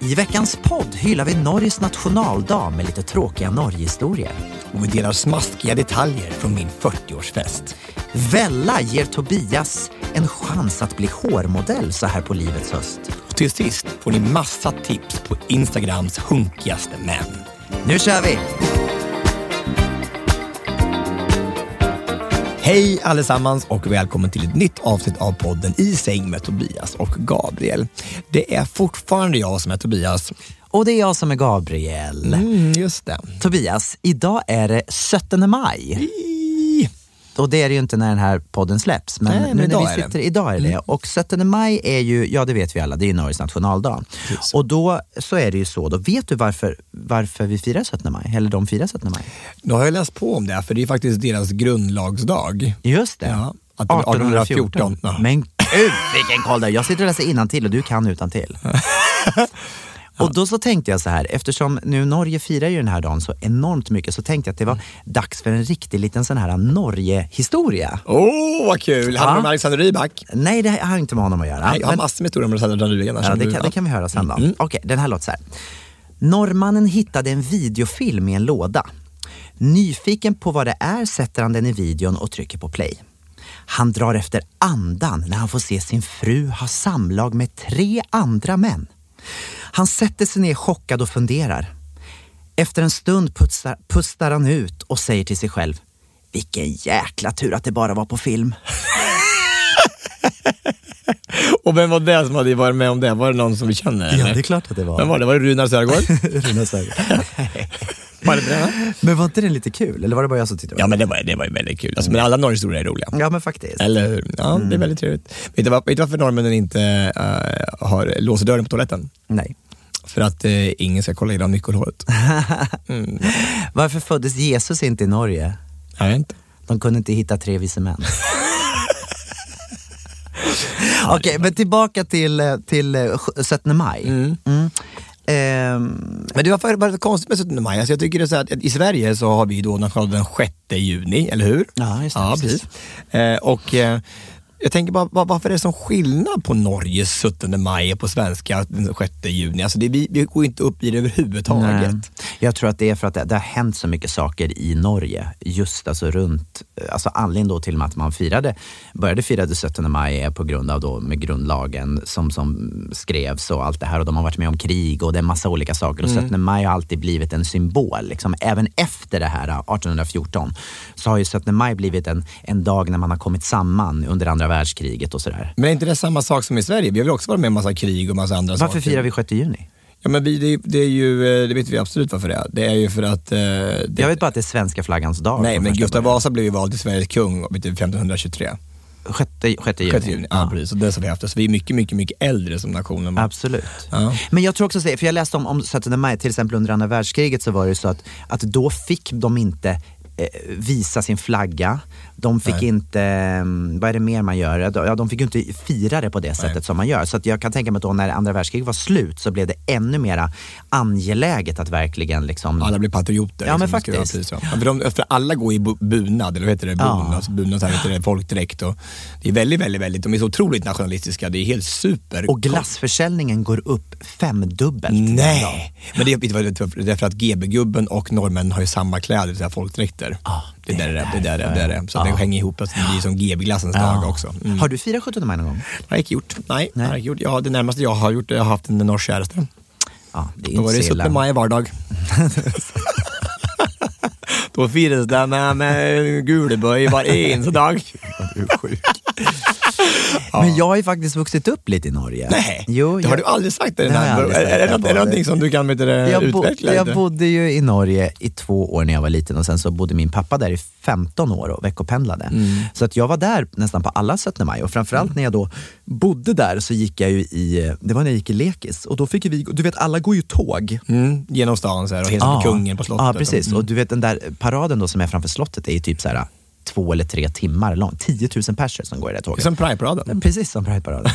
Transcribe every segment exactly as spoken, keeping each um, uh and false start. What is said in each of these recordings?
I veckans podd hyllar vi Norges nationaldag med lite tråkiga Norgehistorier. Och vi delar smaskiga detaljer från min fyrtioårsfest. Wella ger Tobias en chans att bli hårmodell så här på livets höst. Och till sist får ni massa tips på Instagrams hunkigaste män. Nu kör vi! Hej allesammans och välkommen till ett nytt avsnitt av podden I säng med Tobias och Gabriel. Det är fortfarande jag som är Tobias. Och det är jag som är Gabriel. Mm, just det. Tobias, idag är det sjuttonde maj. I... Och det är det ju inte när den här podden släpps. Men, Nej, men nu idag, när vi sitter, är idag är det. Mm. Och sjuttonde maj är ju, ja det vet vi alla, det är Norges nationaldag. Precis. Och då så är det ju så, då vet du varför, varför vi firar sjuttonde maj, eller de firar sjuttonde maj? Då har jag läst på om det, för det är faktiskt deras grundlagsdag. Just det. Ja, att de, arton fjorton. Ja. Men gud, vilken koll där. Jag sitter och läser innantill och du kan utantill. Och då så tänkte jag så här, eftersom nu Norge firar ju den här dagen så enormt mycket, så tänkte jag att det var dags för en riktig liten sån här Norge-historia. Åh, oh, vad kul! Hade du med Alexander Rybak? Nej, det har inte med honom att göra. Nej, jag har men... massor med historier om Alexander Rybak. Ja, det, du... kan, det kan vi höra sen då. Mm. Okej, okay, den här låter så här. Norrmannen hittade en videofilm i en låda. Nyfiken på vad det är sätter han den i videon och trycker på play. Han drar efter andan när han får se sin fru ha samlag med tre andra män. Han sätter sig ner chockad och funderar. Efter en stund putsar, pustar han ut och säger till sig själv: vilken jäkla tur att det bara var på film. Och vem var det som hade varit med om det? Var det någon som vi känner? Eller? Ja, det är klart att det var. Vem var det? Var det Runar Sørgård? Runar Sørgård. Var det bra? Men var inte den lite kul? Eller var det bara jag som tyckte det? Ja, men det var, det var ju väldigt kul. Alltså, men alla norrhistorier är roliga. Ja, men faktiskt. Eller hur? Ja, mm. Det är väldigt trevligt. Vet du, vet du varför norrmännen inte äh, har låser dörren på toaletten? Nej. För att äh, ingen ska kolla i dem nyckelhålet. Mm. Varför föddes Jesus inte i Norge? Jag vet inte. De kunde inte hitta tre vise män. Okej, okay, men tillbaka till, till sjuttonde maj. Mm. Mm. Um, men det var för, bara konstigt med sjuttonde maj. Alltså jag tycker det är så att i Sverige så har vi då nationaldagen sjätte juni, eller hur? Ja, just det. Ja, precis. Uh, och uh, jag tänker bara, var, varför är det som skillnad på Norges sjuttonde maj och på svenska den sjätte juni? Alltså det, vi, vi går inte upp i det överhuvudtaget. Nej. Jag tror att det är för att det, det har hänt så mycket saker i Norge. Just alltså runt, alltså anledningen då till och med att man firade, började fira det sjuttonde maj är på grund av då med grundlagen som, som skrevs och allt det här. Och de har varit med om krig och det är massa olika saker. Och mm. sjuttonde maj har alltid blivit en symbol. Liksom. Även efter det här arton fjorton så har ju sjuttonde maj blivit en, en dag när man har kommit samman under andra världskriget och sådär. Men är inte det samma sak som i Sverige? Vi har väl också varit med en massa krig och massa andra varför saker. Varför firar vi sjätte juni? Ja, men vi, det, det är ju, det vet vi absolut varför det är. Det är ju för att... Eh, det... Jag vet bara att det är svenska flaggans dag. Nej, men Gustav början. Vasa blev ju vald till Sveriges kung femton tjugotre. sjätte juni. Ja, ja, precis. Och det som vi har haft. Så vi är mycket, mycket, mycket äldre som nation. Absolut. Ja. Men jag tror också, för jag läste om, om sjuttonde maj, till exempel under andra världskriget så var det ju så att, att då fick de inte visa sin flagga. De fick Nej. inte, vad är det mer man gör? Ja, de fick ju inte fira det på det sättet Nej. som man gör. Så att jag kan tänka mig att då när andra världskriget var slut så blev det ännu mera angeläget att verkligen liksom... Alla blev patrioter. Ja, liksom, men faktiskt. Precis, ja. För, de, för alla går i bunad, eller vad heter det? Bunad, ja. Alltså, bunad så här heter det, folkdräkt. Och det är väldigt, väldigt, väldigt... De är så otroligt nationalistiska. Det är helt super... Och glassförsäljningen går upp femdubbelt. Nej! Men det är, det är för att G B-gubben och norrmän har ju samma kläder, så här folkdräkter. Ja. Det där är det, det där är det, det, där är det. Så ja. Det hänger ihop, att det blir som G B-glassens ja. dag också. Mm. Har du firat sjuttonde maj någon gång? Jag har inte gjort. Nej, Nej. Jag har gjort. Ja, det närmaste jag har gjort, jag har haft en norsk käresta. Ja, det är inte. Då var det sjuttonde maj vardag. Då firades det med, med guleböj var en dag. Du är sjuk. Ja. Men jag har ju faktiskt vuxit upp lite i Norge. Nej, jo, det jag... har du aldrig sagt det. Nej, här. Aldrig sagt är, är, det, är det någonting som du kan med det jag utveckla? Bo- jag bodde ju i Norge i två år när jag var liten. Och sen så bodde min pappa där i femton år och veckopendlade. Mm. Så att jag var där nästan på alla sjuttonde maj. Och framförallt mm. när jag då bodde där så gick jag ju i... Det var när jag gick i lekis. Och då fick vi... Du vet, alla går ju tåg. Mm. Genom stan så här, och hälsar ja. på kungen på slottet. Ja, precis. Och, mm. och du vet, den där paraden då som är framför slottet är ju typ så här... två eller tre timmar lång. tiotusen personer som går i det tåget. Som Pride-paraden. Precis, som Pride-paraden.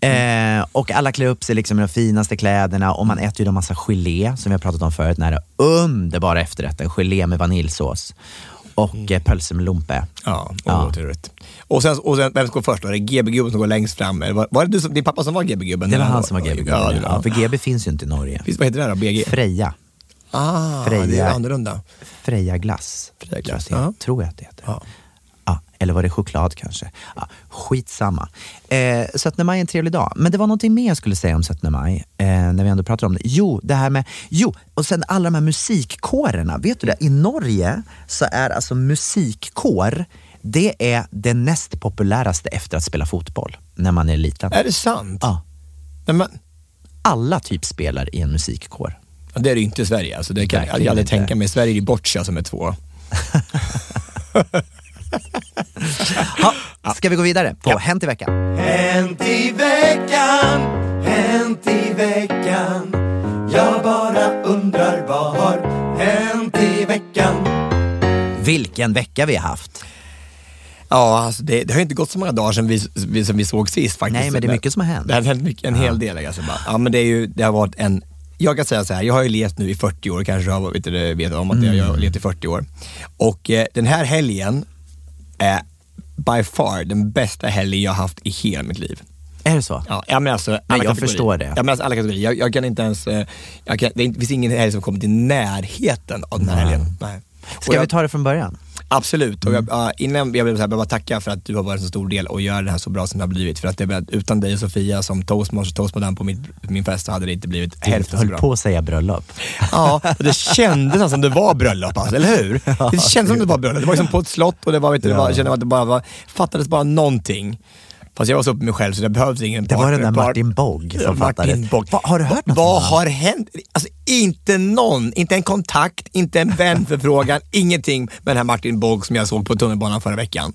eh, och alla klär upp sig liksom i de finaste kläderna och man äter ju en massa gelé som vi har pratat om förut. Den här underbara efterrätten. Gelé med vaniljsås. Och mm. pölse med lumpe. Ja, otroligt. Ja. Och sen, och sen vem som går först då? Är det G B-gubben som går längst fram? Var, var det du som, din pappa som var G B-gubben? Det var han som var G B-gubben. Ja, ja, för G B finns ju inte i Norge. Finns, vad heter det här då? B G? Freja. Ah, Freja, det är annorlunda. Freja glass, Freja glass tror, jag, uh-huh. tror jag att det heter. Uh-huh. Ah, eller var det choklad kanske? Ah, skitsamma. Eh, sjuttonde maj är en trevlig dag. Men det var någonting mer jag skulle säga om sjuttonde maj. Eh, när vi ändå pratar om det. Jo, det här med... Jo, och sen alla de här musikkårerna. Vet du det? I Norge så är alltså musikkår... Det är det näst populäraste efter att spela fotboll. När man är liten. Är det sant? Ja. Ah. Man... Alla typ spelar i en musikkår. Det är ju inte Sverige, alltså det kan jag aldrig tänka mig. Sverige är Boccia som är två. ha, ska vi gå vidare på ja. Hänt i veckan? Hänt i veckan, hänt i veckan. Jag bara undrar vad har hänt i veckan? Vilken vecka vi har haft. Ja, alltså det, det har ju inte gått så många dagar sedan vi, som vi såg sist faktiskt. Nej, men det är mycket som har hänt. Det har hänt mycket, en ja. hel del. Alltså, bara. Ja, men det, är ju, det har varit en... Jag kan säga så här, jag har ju levt nu i fyrtio år, kanske jag vet, vet om att mm. jag har levt i fyrtio år. Och eh, den här helgen är by far den bästa helgen jag har haft i hela mitt liv. Är det så? Ja, men alltså, alla men jag kategorier. förstår det. Ja, men alltså, alla kategorier. Jag, jag kan inte ens, jag kan, det finns ingen helg som kommer till närheten av den här helgen. Nej. Ska jag, vi ta det från början? Absolut, och jag, uh, innan jag vill så här, bara tacka för att du har varit en så stor del och gör det här så bra som det har blivit. För att det, utan dig och Sofia som toastmaster och toastmadam på mitt, min fest så hade det inte blivit hälften så bra. Du på att säga bröllop. Ja, och det kändes som det var bröllop, alltså, eller hur? Det kändes som det var bröllop. Det var liksom på ett slott och det var, vet du, det var, kände att det bara var, fattades bara någonting. Fast jag var så upp med mig själv så det behövdes ingen partner. Det var den där Martin Bogg som Martin Bogg. Va, har du hört något? Vad har hänt? Alltså inte någon, inte en kontakt, inte en vänförfrågan, ingenting med den här Martin Bogg som jag såg på tunnelbanan förra veckan.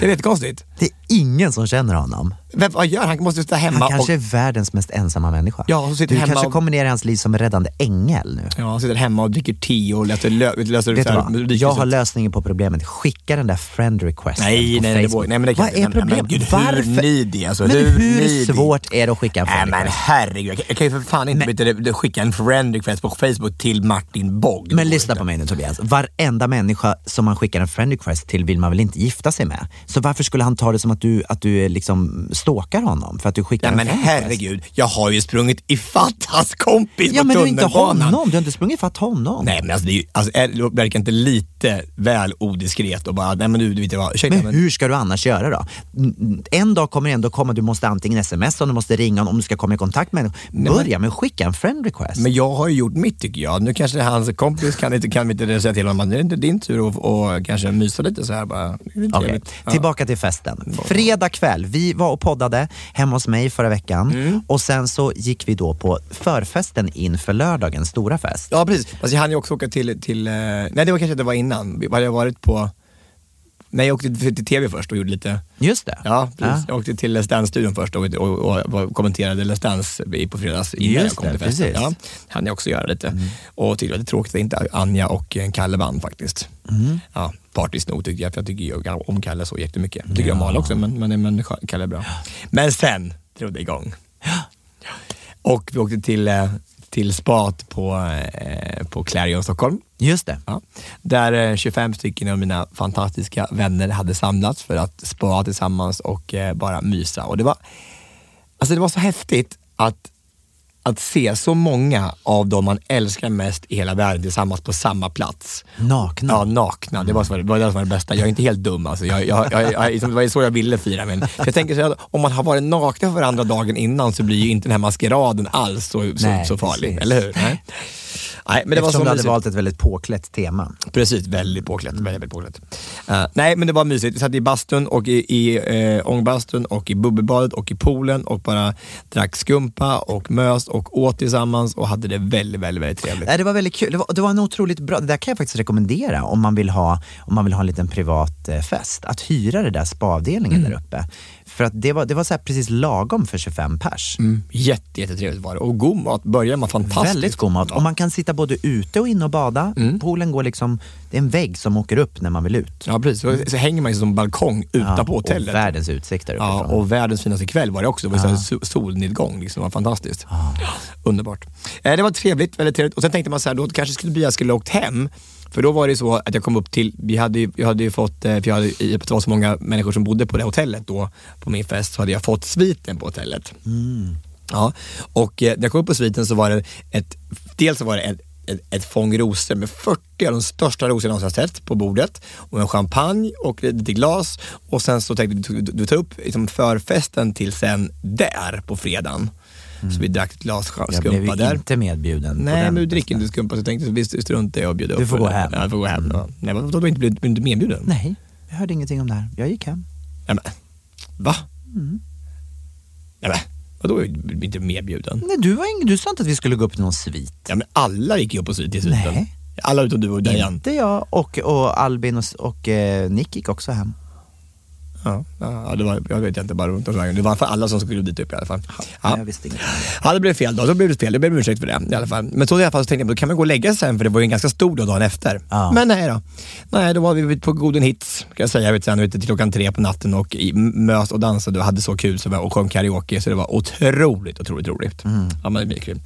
Det är lite konstigt. Det är ingen som känner honom. Vem, vad gör han? Han måste sitta hemma. Han kanske och... är världens mest ensamma människa. Ja, du kanske och... kommer ner i hans liv som en räddande ängel nu. Ja, han sitter hemma och dricker te och löser... löser, löser vet du vad? Här, jag har lösningen på problemet. Skicka den där friend requesten nej, på nej, Facebook. Det, nej, men det kan vad är problemet? Gud, varför? Hur nidig, alltså, men hur, hur svårt är det att skicka en friend request? Nej, men herregud. Jag kan ju för fan inte men... skicka en friend request på Facebook till Martin Bogg. Men lyssna inte. På mig nu, Tobias. Varenda människa som man skickar en friend request till vill man väl inte gifta sig med? Så varför skulle han ta det som att du, att du liksom stalkar honom för att du skickar ja, men herregud, jag har ju sprungit i fatt hans kompis ja, på tunnelbanan. Ja, men du inte honom, du har inte sprungit i fatt honom. Nej, men alltså det, är, alltså, det verkar inte lite väl odiskret och bara, nej men du, du vet vad. Ursäkta, men, men hur ska du annars göra då? En dag kommer ändå komma, du måste antingen sms och du måste ringa om du ska komma i kontakt med henne. Börja med att skicka en friend request. Men jag har ju gjort mitt tycker jag. Nu kanske hans kompis kan inte, kan inte säga till honom, det är inte din tur och, och kanske mysa lite så här bara. Okay. Ja. Tillbaka till festen. Fredag kväll, vi var och poddade hemma hos mig förra veckan mm. och sen så gick vi då på förfesten inför lördagens stora fest. Ja precis, alltså, jag hann ju också åka till, till nej det var kanske det var innan, hade jag varit på nej jag åkte till tv först och gjorde lite. Just det. Ja, precis. Ja. Jag åkte till Let's Dance-studion först och, och, och kommenterade Let's Dance på fredags innan jag kom till festen. Ja, hann jag också göra lite mm. och tyckte det var lite tråkigt inte Anja och Kalle vann faktiskt. Mm. Ja. Partiskt nog tycker jag, för jag tycker jag om Kalle så jättemycket. Tycker ja. jag om Mal också, men, men, men Kalle är bra. Men sen drog det igång. Och vi åkte till, till spat på, på Clarion Stockholm. Just det. Ja. Där tjugofem stycken av mina fantastiska vänner hade samlats för att spa tillsammans och bara mysa. Och det var, alltså det var så häftigt att att se så många av dem man älskar mest i hela världen tillsammans på samma plats. Nakna. Ja, nakna. Det var, så, det var det som var det bästa. Jag är inte helt dum. Alltså. Jag, jag, jag, jag, det var så jag ville fira. Men jag tänker så att om man har varit nakna för andra dagen innan så blir ju inte den här maskeraden alls så, nej, så, så farlig. Precis. Eller hur? Nej. Nej, men det var som du hade mysigt. Valt ett väldigt påklätt tema. Precis, väldigt påklätt, mm. väldigt påklätt. Uh, nej, men det var mysigt. Vi satt i bastun och i, i eh, ångbastun och i bubbelbadet och i poolen och bara drack skumpa och mös och åt tillsammans och hade det väldigt, väldigt, väldigt trevligt. Nej, det var väldigt kul. Det var, det var en otroligt bra. Det där kan jag faktiskt rekommendera om man vill ha, om man vill ha en liten privat eh, fest. Att hyra det där spa-avdelningen mm. där uppe. För att det var, det var så här precis lagom för tjugofem pers. Mm. Jätte, jättetrevligt var det. Och god mat börjar man fantastiskt. Väldigt god mat. Och man kan sitta både ute och inne och bada. Mm. Poolen går liksom, det är en vägg som åker upp när man vill ut. Ja, precis. Så, så hänger man ju som balkong utanpå ja, hotellet. Och världens utsikter uppifrån. Ja, och världens finaste kväll var det också. Det var ja. så solnedgång liksom. Det var fantastiskt. Ja. Underbart. Eh, det var trevligt, väldigt trevligt. Och sen tänkte man så här, då kanske skulle jag skulle åkt hem. För då var det så att jag kom upp till, vi hade ju, jag hade ju fått, för jag hade, det var så många människor som bodde på det hotellet då, på min fest, så hade jag fått sviten på hotellet. Mm. Ja, och när jag kom upp på sviten så var det ett, dels så var det ett, ett, ett fång rosor med fyrtio av de största rosorna jag någonsin har sett på bordet och en champagne och lite glas och sen så tänkte vi, du tar upp liksom förfesten till sen där på fredagen. Mm. Så vi drack ett glas skumpa där. Jag blev där. Inte medbjuden. Nej, men du dricker inte skumpa så jag tänkte visst strunt jag och bjuda upp. Du får gå hem. Ja, jag får gå hem. Mm. Ja. Nej, men då blev du inte medbjuden. Nej, jag hörde ingenting om det här. Jag gick hem. Nej, men. Va? Mm. Nej, men. Vadå blev inte medbjuden? Nej, du, var ing- du sa inte att vi skulle gå upp till någon svit. Ja, men alla gick ju upp på svit i sviten. Nej. Alla utom du och Dian. Inte jag och, och Albin och, och eh, Nick gick också hem. Ja, ja, det var, jag vet inte bara runt och sådär. Det var för alla som skulle dit upp i alla fall. Ja, jag visste inget. Ja, det blev fel då. Så blev det fel. Det blev ursäkt för det i alla fall. Men så i alla fall så tänkte jag, då kan man gå och lägga sig sen. För det var ju en ganska stor dag dagen efter. Ja. Men nej då. Nej, då var vi på Goden Hits. Kan jag säga. Jag vet inte, ute till klockan tre på natten. Och mös och dansade och hade så kul. Så var, och kom karaoke. Så det var otroligt, otroligt roligt. Mm. Ja, men det blev kul.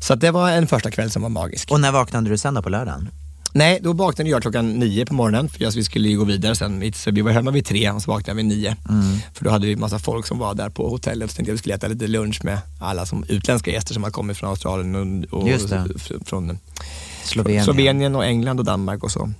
Så att det var en första kväll som var magisk. Och när vaknade du sen då på lördagen? Nej, då vaknade jag klockan nio på morgonen. För vi skulle ju gå vidare sen. Så vi var hemma vid tre och så vaknade vi nio. Mm. För då hade vi massa folk som var där på hotellet. Så tänkte jag att vi skulle äta lite lunch med alla som utländska gäster som har kommit från Australien och, och från Slovenien. Slovenien och England och Danmark och så.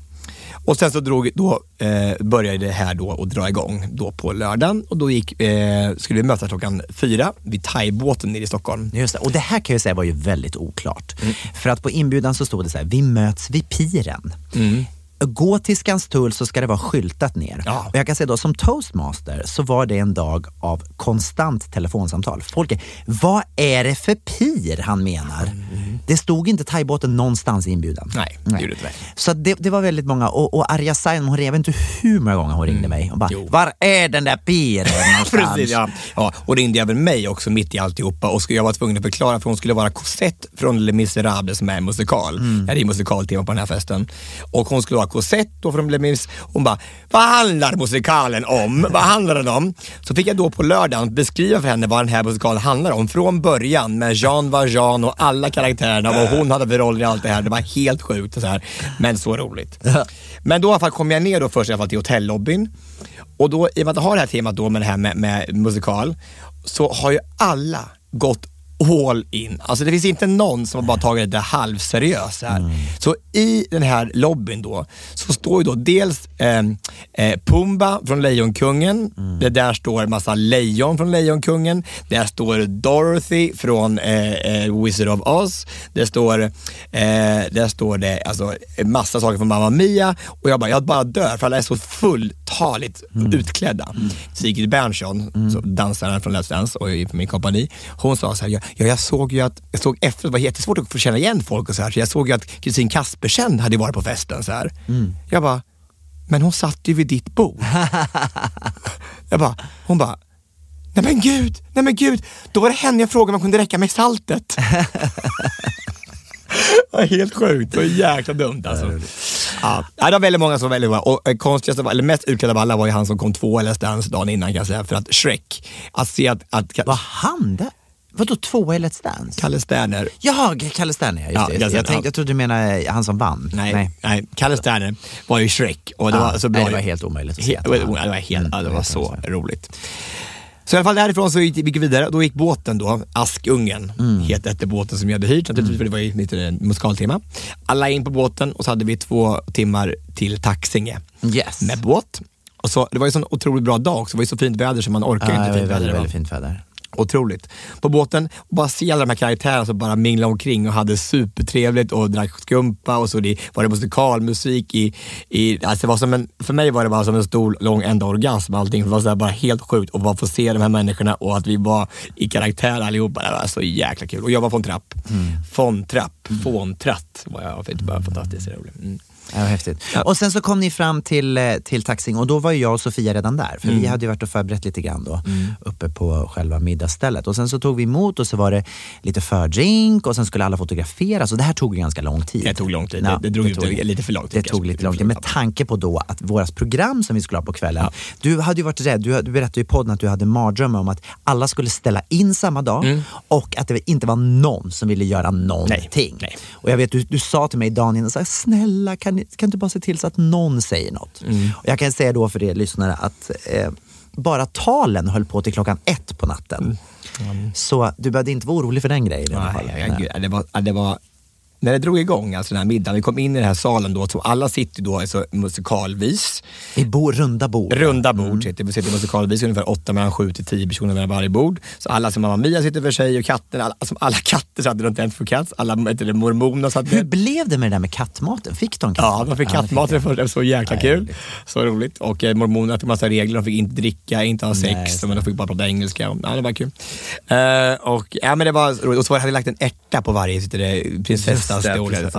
Och sen så drog, då, eh, började det här då att dra igång då på lördagen. Och då gick, eh, skulle vi mötas klockan fyra vid Thaibåten nere i Stockholm. Just det. Och det här kan jag säga var ju väldigt oklart. Mm. För att på inbjudan så stod det så här, vi möts vid piren. Mm. Gå till Skanstull så ska det vara skyltat ner. Ja. Och jag kan säga då, som toastmaster så var det en dag av konstant telefonsamtal. Folk, vad är det för pir han menar? Mm. Det stod inte Thaibåten någonstans i inbjudan. Nej, det gjorde det väl. Så det, det var väldigt många. Och, och Arja Sain, hon rev inte hur många gånger hon ringde mm. mig. Hon bara, jo. Var är den där piren någonstans? Precis, ja. Ja, och ringde även mig också mitt i alltihopa. Och jag var tvungen att förklara för hon skulle vara Cosette från Les Misérables som är musikal. Mm. Ja, det är musikaltema på den här festen. Och hon skulle vara Cosette då från Les Mis. Hon bara, vad handlar musikalen om? Vad handlar den om? Så fick jag då på lördagen beskriva för henne vad den här musikalen handlar om från början med Jean Valjean och alla karaktärerna och hon hade för roller i allt det här. Det var helt sjukt och så här. Men så roligt. Men då i alla fall kom jag ner då först i alla fall till hotellobbyn och då i och med att jag har det här temat då med det här med, med musikal så har ju alla gått all in. Alltså det finns inte någon som har bara tagit det halvseriöst här. Mm. Så i den här lobbyn då så står ju då dels eh, eh, Pumba från Lejonkungen. Mm. Det där står en massa lejon från Lejonkungen. Där står Dorothy från eh, eh, Wizard of Oz. Det står eh, där står det alltså massa saker från Mamma Mia och jag bara jag bara dör för alla är så fulltaligt mm. utklädda. Mm. Sigrid Bernson, mm. så dansaren från Let's Dance och i min kompani. Hon sa så här jag Ja, jag såg ju att, jag såg efter, det var jättesvårt att få känna igen folk och så här. Så jag såg ju att Kristin Kaspersen hade varit på festen så här. Mm. Jag bara, men hon satt ju vid ditt bord. jag bara, hon bara, nej men gud, nej men gud. Då var det henne jag frågade om man kunde räcka med saltet. det var helt sjukt, det var jäkla dumt alltså. Ja, det var väldigt många som var väldigt bra. Och konstigaste, eller mest utklädda av alla var ju han som kom två eller stans dagen innan kan jag säga. För att Shrek, att se att... att var han där? Vadå två i Let's Dance? Kalle Stärner. Ja, Kalle Stärner. Just ja, det. Jag, jag, tänkte, jag trodde du menade han som vann. Nej, nej. nej Kalle Stärner var ju Shrek. Och det, ja, var så bra. Nej, det var helt omöjligt att se. He- det var, helt, mm, ja, det var så roligt. Så i alla fall därifrån så gick vi vidare. Då gick båten då, Askungen mm. heter det båten som jag hade hyrt mm. för det var ju lite musikaltema. Alla in på båten och så hade vi två timmar till Taxinge yes. med båt. Och så, det var ju en sån otroligt bra dag också. Det var ju så fint väder så man orkar ah, inte fint väder. Det var väldigt fint väder. Otroligt. På båten och bara se alla de här karaktärerna som bara minglade omkring och hade supertrevligt och drack skumpa och så det var det musikalmusik i, i alltså det var som en, för mig var det bara som en stor lång enda orgasm allting det var så bara helt sjukt och bara få se de här människorna och att vi var i karaktär allihopa det var så jäkla kul och jag var från Trapp mm. från Trapp mm. från Tratt var jag fick bara fantastiskt roligt. Mm. Ja, häftigt. Ja. Och sen så kom ni fram till, till Taxinge och då var jag och Sofia redan där för mm. vi hade ju varit och förberett lite grann då mm. uppe på själva middagsstället och sen så tog vi emot och så var det lite fördrink och sen skulle alla fotograferas och det här tog ju ganska lång tid. Det tog lång tid, ja, det, det drog det tog, ut lite för lång tid. Det tog lite lång tid med tanke på då att våras program som vi skulle ha på kvällen ja. Du hade ju varit rädd, du, du berättade ju i podden att du hade mardrömmar om att alla skulle ställa in samma dag mm. och att det inte var någon som ville göra någonting. Nej, nej. Och jag vet, du, du sa till mig dagen innan så här, snälla kan kan du bara se till så att någon säger något mm. och jag kan säga då för er lyssnare att eh, bara talen höll på till klockan ett på natten mm. Mm. så du behövde inte vara orolig för den grejen. Nej, det var, det var när det drog igång alltså den här middagen, vi kom in i den här salen då så alla sitter då alltså musikalvis i bord, runda bord runda bord mm. sitter, vi sitter musikalvis ungefär åtta mellan sju till tio personer mellan varje bord så alla som Mamma Mia sitter för sig och katten alla, alltså alla katter satt runt en för katt alla mormoner satt. Hur blev det med det där med kattmaten? Fick de kattmaten? Ja, de fick kattmaten ja, för det var så jäkla nej, kul så roligt och eh, mormonerna fick massa regler de fick inte dricka, inte ha sex nej, men de fick bara prata engelska och, nej, det var kul uh, och ja men det var roligt och så hade vi lagt en ärta på varje sitter det prinsess stolen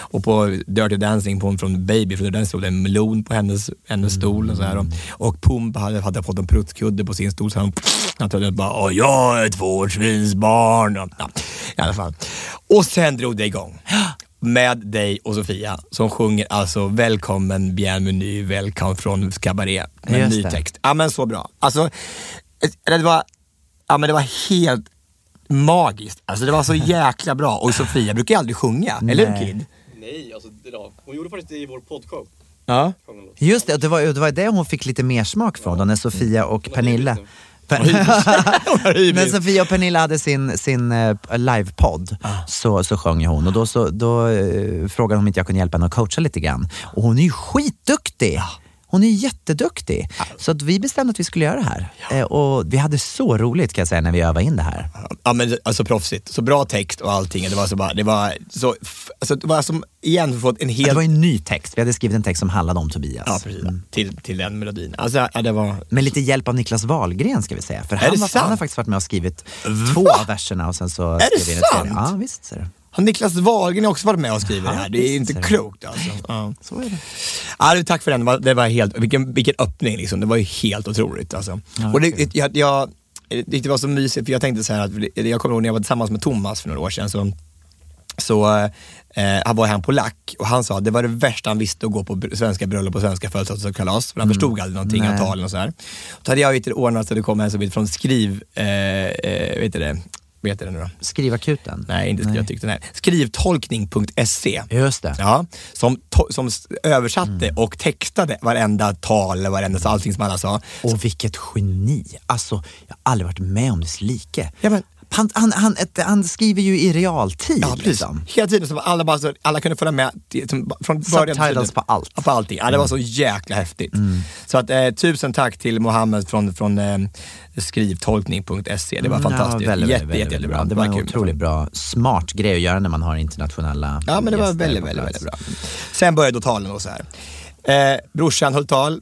och på Dirty Dancing på en från Baby för den stod en melon på hennes hennes stol och så här och Pump hade hade fått en pruttkudde på sin stol så han naturligt bara jag är ett vårdsvinsbarn och, ja, i alla fall. Och sen drog det igång med dig och Sofia som sjunger alltså välkommen bienvenue välkommen från Cabaret med ny text. Ja men så bra. Alltså det var ja men det var helt magiskt. Alltså det var så jäkla bra. Och Sofia brukar aldrig sjunga. Nej. Eller hur Kid? Nej, alltså hon gjorde faktiskt det i vår poddshow. Ja. Just det, det var, det var det hon fick lite mer smak från ja. Då när Sofia och Pernilla när Sofia och Pernilla hade sin, sin livepodd ah. så, så sjöng hon. Och då, så, då eh, frågade hon om inte jag kunde hjälpa henne att coacha lite grann. Och hon är ju skitduktig ah. Hon är jätteduktig. Så att vi bestämde att vi skulle göra det här. Ja. Eh, och vi hade så roligt kan jag säga när vi övade in det här. Ja men alltså proffsigt. Så bra text och allting. Det var så bara det var så alltså, det var som igen fått en hel ja, det var en ny text. Vi hade skrivit en text som handlade om Tobias. Ja precis. Mm. Till till den melodin. Alltså ja, det var med lite hjälp av Niklas Wahlgren ska vi säga för han, var, han har faktiskt varit med och skrivit Va? Två av verserna och sen så skrev vi en serie. Ja visst ser du. Han Niklas Wahlgren har också varit med och skrivit det här. Det är inte klokt alltså. Ja. Så är det. Ja, tack för den. Det var helt vilken vilken öppning liksom. Det var ju helt otroligt alltså. Ja, och det okay. jag, jag det var så mysigt för jag tänkte så här att jag kommer ihåg när jag var tillsammans med Thomas för några år sedan så så Eh, han var här på lack och han sa att det var det värsta han visste att gå på svenska bröllop och svenska födelsedagskalas för han mm. förstod aldrig någonting av talen och så här. Då hade jag vet ordnat så det kom en så bit från skriv eh, eh vet du det vet det nu då. Skrivakuten? Nej, inte skriva, jag tyckte den här. Skrivtolkning punkt se. Just det. Ja, som, to- som översatte mm. och textade varenda tal, varenda så, allting som alla sa. Och så. Vilket geni. Alltså, jag har aldrig varit med om dess like. Ja, men Han, han, han, ett, han skriver ju i realtid. Ja, precis. Liksom. Hela tiden så alla, bara, så, alla kunde följa med. Som, från början subtitles på allt. På allting. Ja, det mm. var så jäkla häftigt. Mm. Så att, eh, tusen tack till Mohammed från, från eh, skrivtolkning punkt se. Det var mm, fantastiskt. Ja, väldigt, jätte, väldigt, jätte, väldigt bra. Det var en otroligt bra, smart grej att göra när man har internationella ja, men det var väldigt, väldigt, väldigt bra. Sen började då talen och så här. Eh, brorsan höll tal.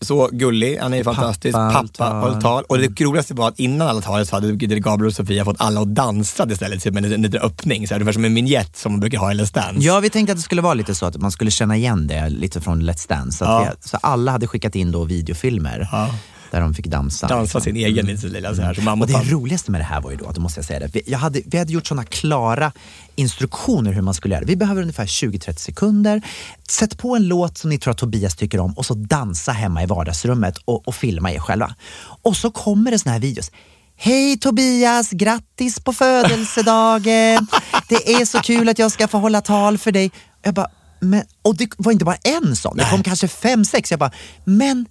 Så gullig, han är fantastisk. Pappa, pappa höll tal. Och det roligaste var att innan alla talet så hade Gabriel och Sofia fått alla att dansa istället. Men en liten öppning, så här, ungefär som en vignett som man brukar ha i Let's Dance. Ja, vi tänkte att det skulle vara lite så att man skulle känna igen det lite från Let's Dance. Så, att ja. vi, så alla hade skickat in då videofilmer. Ja. Där de fick dansa. Dansa sin egen mm. lite lilla så här. Så mamma och det roligaste med det här var ju då, att måste jag säga det. Vi, jag hade, vi hade gjort sådana klara instruktioner hur man skulle göra. Vi behöver ungefär tjugo till trettio sekunder. Sätt på en låt som ni tror att Tobias tycker om. Och så dansa hemma i vardagsrummet och, och filma er själva. Och så kommer det såna här videos. Hej Tobias, grattis på födelsedagen. Det är så kul att jag ska få hålla tal för dig. Jag bara, men, och det var inte bara en sån. Det kom kanske fem, sex. Jag bara, men...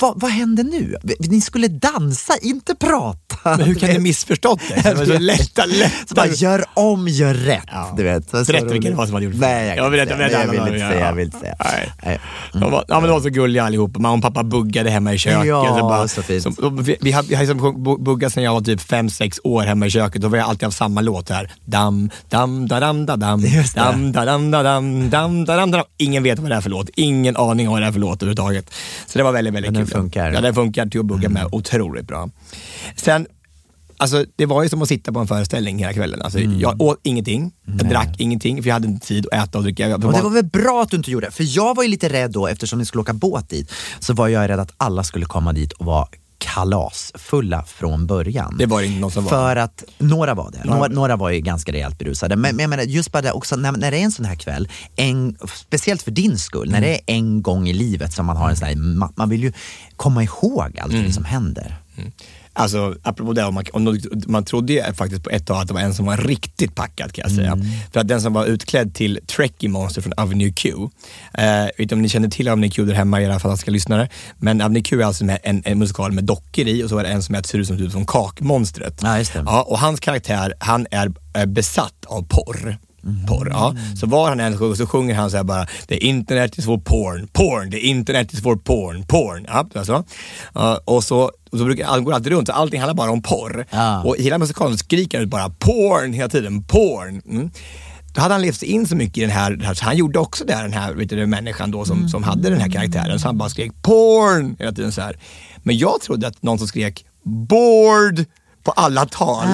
vad, vad hände nu? Ni skulle dansa, inte prata. Men hur kan ni missförstått det? Det var så lätta, lätta. Så bara, gör om, gör rätt. Ja. Du vet. Så rätt vilken det var som hade gjort. Nej, jag, jag vill inte, jag vill inte säga. Jag vill inte säga. Nej. Nej. Mm. De var, ja, men de var så gulliga allihop. Mamma och pappa buggade hemma i köket. Ja, så, bara, så fint. Som, vi, vi hade liksom buggat när jag var typ fem sex år hemma i köket. Då var jag alltid av samma låt här. Dam, dam, da, dam, da, dam. Dam, da, dam, da, dam, dam, da, dam, da, dam. Ingen vet vad det är för låt. Ingen aning om vad det är för låt överhuvudtaget. Så det var väldigt, väldigt den kul. Funkar. Ja, den funkar till att bugga med. Mm. Otroligt bra. Sen, alltså det var ju som att sitta på en föreställning hela kvällen. Alltså, mm. Jag åt ingenting, jag drack ingenting, för jag hade inte tid att äta och dricka. Jag, och det var väl bra att du inte gjorde det, för jag var ju lite rädd då, eftersom ni skulle åka båt dit, så var jag rädd att alla skulle komma dit och vara kalasfulla från början. Det var inte någon som var. För att några var det. Några, några var ju ganska rejält berusade. Men, men jag menar, just bara det också, när, när det är en sån här kväll, en, speciellt för din skull, mm. när det är en gång i livet som man har en sån här, man, man vill ju komma ihåg allt mm. som händer. Mm. Alltså, apropå det, om man, om man trodde ju faktiskt på ett tag att det var en som var riktigt packad, kan jag säga. Mm. För att den som var utklädd till Trekkie Monster från Avenue Q, eh, vet inte om ni känner till Avenue Q där hemma, era fantastiska lyssnare, men Avenue Q är alltså en, en musikal med dockor i, och så var det en som ser ut som typ som kakmonstret. Ja, just det. Ja, och hans karaktär, han är eh, besatt av porr. Mm. Porr, ja. Så var han än sjunger, så sjunger han så här bara, det internet is for porn, porn, det internet is for porn, porn. Ja, alltså. uh, och så och så brukar han gå alltid runt, så allting handlar bara om porr. Ah. Och hela musikalen skriker ut bara porn hela tiden, porn. Mm. Då hade han levt sig in så mycket i den här, så han gjorde också där den här, vet du, människan då som, mm. som hade den här karaktären, så han bara skrek porn hela tiden så här. Men jag trodde att någon som skrek bored på alla tal.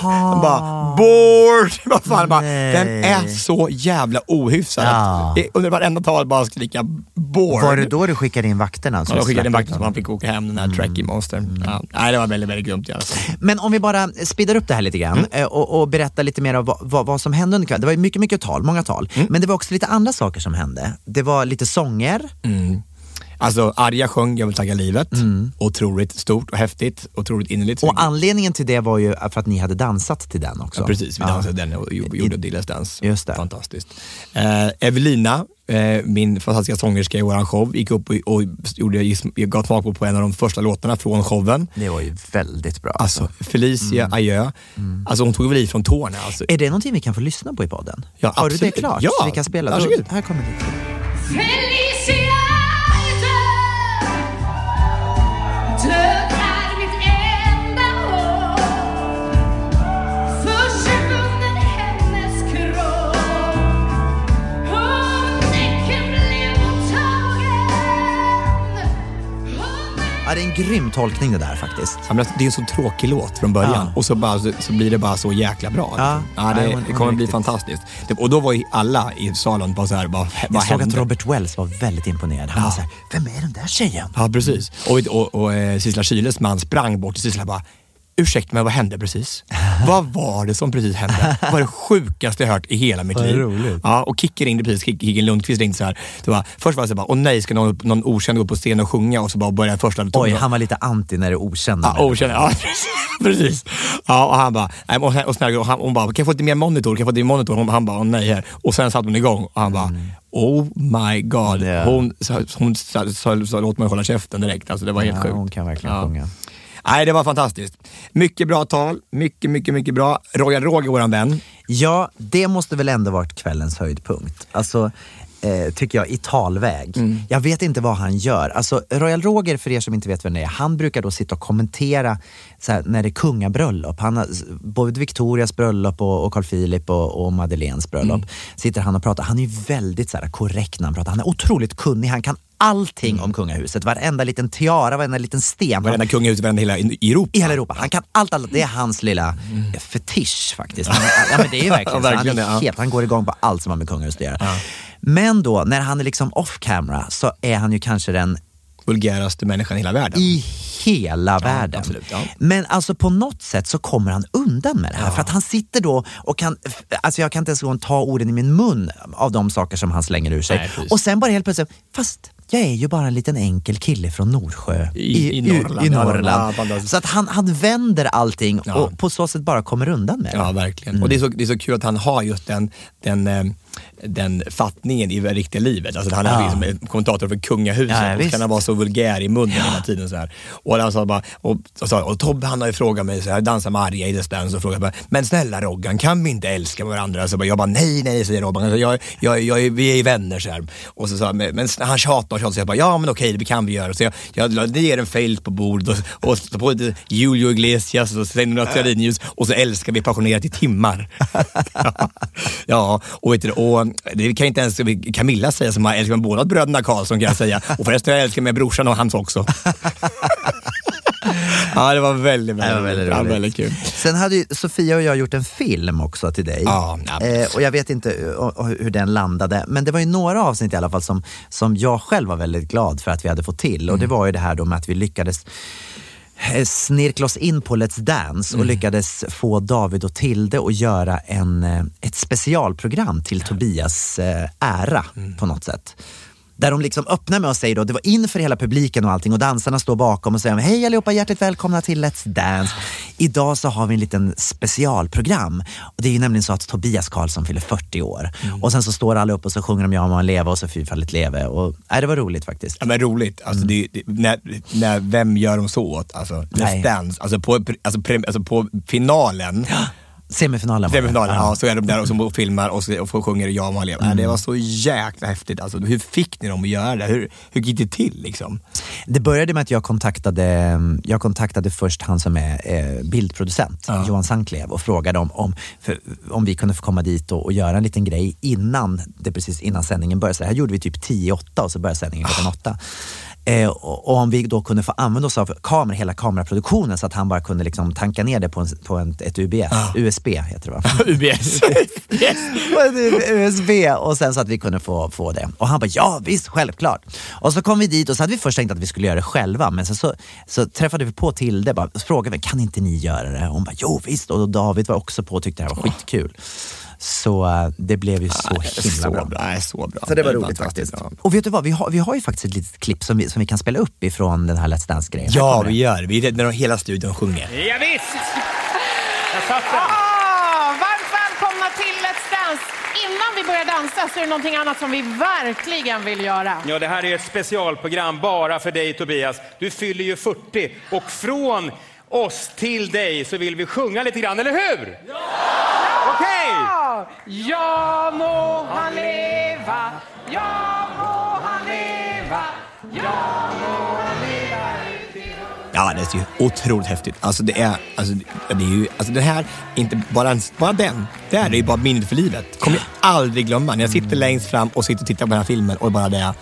Han bara, bored! Vad fan, bara, den är så jävla ohyfsad. Ja. Under varenda tal bara skrika bored. Var det då du skickade in vakterna? Ja, jag skickade in vakterna så man fick åka hem den här mm. Trekkie Monster. Mm. Ja. Nej, det var väldigt, väldigt grymt. Alltså. Men om vi bara speedar upp det här lite grann mm. och, och berättar lite mer om vad, vad, vad som hände under kvällen. Det var mycket, mycket tal, många tal. Mm. Men det var också lite andra saker som hände. Det var lite sånger. Mm. Alltså, Arja sjöng Jag vill tagga livet. Mm. Otroligt stort och häftigt. Otroligt innerligt. Och anledningen till det var ju för att ni hade dansat till den också. Ja, precis. Vi dansade ja. den och gjorde I, Let's Dance. Just det. Fantastiskt. Eh, Evelina, eh, min fantastiska sångerska i vår show, gick upp och, och gjorde, jag gav smak på, på en av de första låtarna från showen. Det var ju väldigt bra. Alltså, Felicia, mm. adjö. Mm. Alltså, hon tog väl i från tårna. Alltså. Är det någonting vi kan få lyssna på i podden? Ja, har absolut. Du det klart? Ja. Så vi kan spela. Varsågod. Här kommer det. Felicia! Det är en grym tolkning det där faktiskt. Det är en så tråkig låt från början. Ja. Och så, bara, så, så blir det bara så jäkla bra. Ja. Ja, det, det kommer bli fantastiskt. Och då var ju alla i salen bara så här, bara, jag vad såg hände? Att Robert Wells var väldigt imponerad. Han ja. var så här, vem är den där tjejen? Ja, precis. Och, och, och, och Sissela Kyles man sprang bort till Sissela bara, ursäkta mig, vad hände precis? Vad var det som precis hände? Vad var det sjukaste jag hört i hela mitt liv? Ja, och Kicken ringde precis. Kicken Lundqvist ringde så här. Det var, först var det så bara, åh nej, ska någon, någon okänd gå på scen och sjunga? Och så bara börja första... Oj, han var lite anti när det okända. Ja, okända, ja, precis. Ja, och han bara, och, och, och, och, hon bara, kan jag få lite mer monitor? Kan jag få lite mer monitor? Hon, han bara, åh nej här. Och sen satt hon igång och han bara... Mm. Oh my god. Yeah. Hon, hon, hon sa, sa, sa, låt mig hålla käften direkt. Alltså det var helt ja, sjukt. Hon kan verkligen ja. sjunga. Nej, det var fantastiskt. Mycket bra tal. Mycket, mycket, mycket bra. Royal Roger, våran vän. Ja, det måste väl ändå varit kvällens höjdpunkt. Alltså, eh, tycker jag, i talväg. Mm. Jag vet inte vad han gör. Alltså, Royal Roger, för er som inte vet vem det är, han brukar då sitta och kommentera så här, när det är kungabröllop. Han har, både Victorias bröllop och, och Carl Philip och, och Madeleines bröllop. Mm. Sitter han och pratar. Han är ju väldigt så här, korrekt när han pratar. Han är otroligt kunnig. Han kan allting om kungahuset, varenda liten tiara, varenda liten sten. Varenda kungahus, varenda hela Europa. I hela Europa. Han kan allt, allt. Det är hans lilla mm. fetisch faktiskt. Han, ja, men det är ju verkligen, verkligen han, är helt, ja. han går igång på allt som har med kungahus att göra. Ja. Men då, när han är liksom off camera så är han ju kanske den vulgäraste människan i hela världen. I hela världen. Ja, absolut, ja. Men alltså på något sätt så kommer han undan med det här. Ja. För att han sitter då och kan... Alltså jag kan inte ens ta orden i min mun av de saker som han slänger ur sig. Nej, och sen bara helt plötsligt... Fast... Jag är ju bara en liten enkel kille från Nordsjö i, i, i Norrland. I Norrland. Ja, så att han, han vänder allting ja. och på så sätt bara kommer undan med det. Ja, verkligen. Mm. Och det är, så, det är så kul att han har just den, den den fattningen i det riktiga livet. Alltså han är ja. liksom en kommentator för kungahuset. Ja, och kan han vara så vulgär i munnen ja. hela tiden så här. Och han sa bara och, och, sa, och Tobbe han har ju frågat mig så här, dansar med Arja i Let's Dance och frågar bara, men snälla Roggan, kan vi inte älska varandra? Så bara, jag bara nej nej säger Robban. Så jag, jag, jag, vi är vänner så här. Och så sa men han tjatar och tjatar så jag bara ja men okej det kan vi göra. Så jag jag ger en fail på bordet och, och så på det Julio Iglesias och sen något Serenius och så älskar vi passionerat i timmar. ja. ja och vet du och det kan inte ens Camilla säga som jag älskar med båda bröderna Karlsson kan jag säga. Och förresten jag älskar med brorsan och hans också. Ja, det var väldigt, väldigt, det var väldigt, ja, väldigt kul. Sen hade ju Sofia och jag gjort en film också till dig. Ja, ja. Eh, och jag vet inte hur den landade. Men det var ju några avsnitt i alla fall som, som jag själv var väldigt glad för att vi hade fått till. Och mm. det var ju det här då med att vi lyckades snirkla oss in på Let's Dance och mm. lyckades få David och Tilde att göra en, ett specialprogram till Tobias eh, ära mm. på något sätt. Där de liksom öppnar med och säger då, det var inför hela publiken och allting och dansarna står bakom och säger hej allihopa, hjärtligt välkomna till Let's Dance. Idag så har vi en liten specialprogram och det är ju nämligen så att Tobias Karlsson fyller fyrtio år mm. och sen så står alla upp och så sjunger de ja man leva och så fyrfaldigt leve och nej, det var roligt faktiskt. Ja men roligt, alltså mm. det, det, när, när, vem gör de så åt? Alltså Let's nej. Dance, alltså på, alltså, pre, alltså på finalen Semifinalen. Semifinalen, ja. ja. Så är de där och som filmar och, så, och sjunger ja man lever. Mm. Det var så jäkla häftigt. Alltså, hur fick ni dem att göra det? Hur, hur gick det till liksom? Det började med att jag kontaktade, jag kontaktade först han som är eh, bildproducent, ja. Johan Sanklev, och frågade om, om, för, om vi kunde få komma dit och, och göra en liten grej innan, det precis innan sändningen började. Så här gjorde vi typ tio åtta och så började sändningen klockan åtta. Eh, och, och om vi då kunde få använda oss av kamer, hela kameraproduktionen så att han bara kunde liksom tanka ner det på, en, på en, ett U B S. Ah. U S B heter det va? U B S. Yes. U S B. Och sen så att vi kunde få, få det. Och han bara, ja visst, självklart. Och så kom vi dit och så hade vi först tänkt att vi skulle göra det själva. Men sen så, så träffade vi på Tilde bara, och frågade, kan inte ni göra det? Och hon bara, jo visst. Och David var också på och tyckte det här var skitkul. Så det blev ju så ah, himla så bra. Bra, så bra. Så det var roligt faktiskt. Bra. Och vet du vad, vi har, vi har ju faktiskt ett litet klipp som vi, som vi kan spela upp ifrån den här Let's Dance-grejen. Ja, vi gör det. Vi är när de hela studion sjunger. Ja, visst! Jag satt den. Oh, varmt välkomna till Let's Dance. Innan vi börjar dansa så är det någonting annat som vi verkligen vill göra. Ja, det här är ett specialprogram bara för dig, Tobias. Du fyller ju fyrtio. Och från oss till dig så vill vi sjunga lite grann, eller hur? Ja! Okej! Ja må han leva, ja må han leva, ja må han leva. Ja, det är ju otroligt häftigt. Alltså det är, alltså det är ju, alltså det här, inte bara, bara den, det här är ju bara minnet för livet. Kommer jag aldrig glömma. När jag sitter längst fram och sitter och tittar på den här filmen och bara det.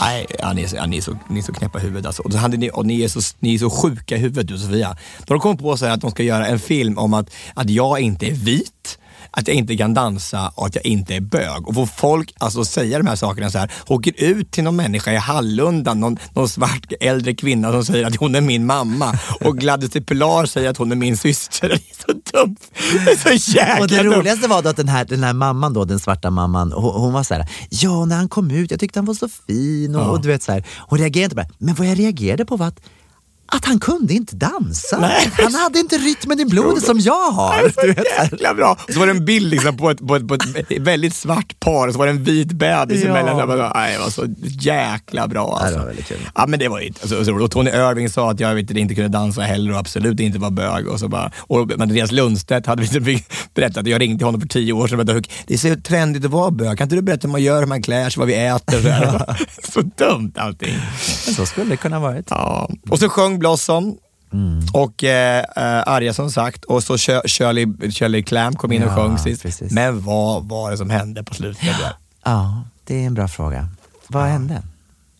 Nej, ja, ni, ja, ni är så, ni är så knäppa huvud alltså. Och, så hade ni, och ni, är så, ni är så sjuka i huvudet du Sofia. Då de kom på så här att de ska göra en film om att, att jag inte är vit, att jag inte kan dansa och att jag inte är bög. Och får folk alltså säga de här sakerna så här, åker ut till någon människa i Hallunda, någon, någon svart äldre kvinna som säger att hon är min mamma och Gladys Pilar säger att hon är min syster. Det är så dumt. Det är så jäkla. Och det dumt. Roligaste var då att den här, den här mamman då, den svarta mamman, hon, hon var så här, ja när han kom ut, jag tyckte han var så fin och, ja. Och du vet så här, hon reagerade inte på det. Men vad jag reagerade på var att Att han kunde inte dansa. Nej. Han hade inte rytmen i blodet som jag har. Det är så jäkla bra. Och så var det en bild liksom på, ett, på, ett, på ett väldigt svart par. Och så var det en vit bebis ja. Emellan. Det var så jäkla bra alltså. Det var väldigt kul. Ja men det var ju alltså, så, och Tony Irving sa att jag vet, inte kunde dansa heller. Och absolut inte var bög. Och så bara, och Andreas Lundstedt hade vi berättat att jag ringde honom för tio år sedan. Bara, det är så trendigt att vara bög. Kan inte du berätta hur man gör, hur man klär sig, vad vi äter. Så, så dumt allting. Så skulle det kunna varit. Ja. Och så sjöng Blossom mm. och eh, Arja som sagt och så Shirley, Shirley Clamp kom in ja, och sjöng sist. Precis. Men vad var det som hände på slutet? Ja, ja det är en bra fråga. Vad ja. hände?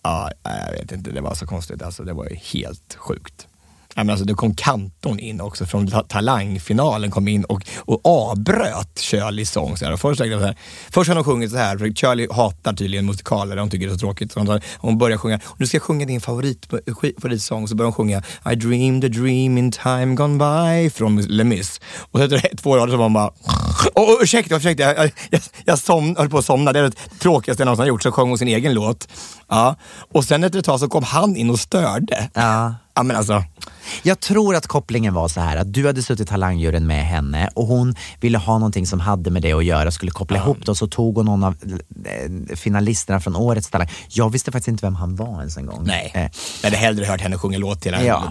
Ja, jag vet inte, det var så konstigt alltså, det var ju helt sjukt. Ja, men alltså, det kom Kanton in också från talangfinalen kom in och, och avbröt Shirleys sång så här. Och först, så här, först har de sjungit så här för Shirley hatar tydligen musikaler, de tycker det är så tråkigt så de, hon börjar sjunga, nu ska jag sjunga din favorit, favoritsång så börjar hon sjunga I dreamed a dream in time gone by från Les Mis och så efter två rader så var hon bara Och, och ursäkta, ursäkta jag, jag, jag som, höll på att somna. Det är det tråkigaste någon som har gjort. Så sjöng hon sin egen låt, ja. Och sen efter ett tag så kom han in och störde. Ja, ja men alltså. Jag tror att kopplingen var så här att du hade suttit talangjuren med henne och hon ville ha någonting som hade med det att göra, skulle koppla mm. ihop det, och så tog hon någon av finalisterna från årets talang. Jag visste faktiskt inte vem han var ens en gång. Nej, eh. jag hade hellre hört henne sjunga låt till henne. Ja.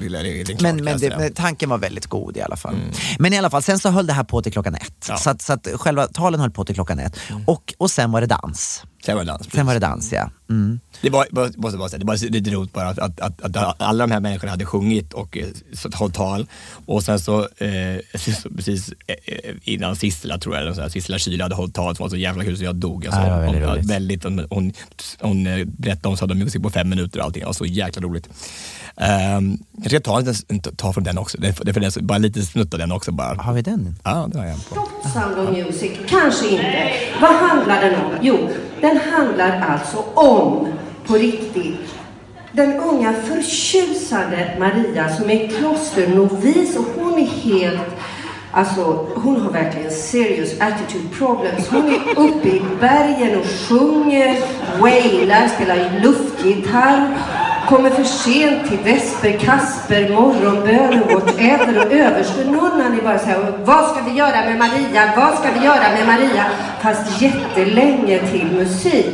Men, men, det, men tanken var väldigt god i alla fall. Mm. Men i alla fall, sen så höll det här på till klockan ett. Ja. Så, att, så att själva talen höll på till klockan ett. Mm. Och, och sen var det dans. Sen var det dans. Sen var det dans, ja. Mm. Det var, måste bara säga, det var lite roligt bara att, att, att, att alla de här människorna hade sjungit och hållit tal. Och sen så, eh, så precis eh, innan Sissela, tror jag, så här, Sissela Kyla hade hållit tal som var så jävla kul så jag dog. Alltså, ja, väldigt hon, väldigt, hon, hon, hon berättade om Sound of Music på fem minuter och allting. Det var så jäkla roligt. Um, jag ska ta, en, ta från den också. Det är för den, så bara lite snutt av den också. Bara. Har vi den? Ja, det har jag på. Sound of Music, kanske inte. Vad handlar den om? Jo, den handlar alltså om, på riktigt, den unga förtjusade Maria som är klosternovis, och hon är helt, alltså hon har verkligen serious attitude problems. Hon är uppe i bergen och sjunger, wailar, spelar luftgitarr, kommer för sent till Vesper, Kasper, morgonbön och whatever, och överstenunnan är bara så här, vad ska vi göra med Maria, vad ska vi göra med Maria, fast jättelänge till musik.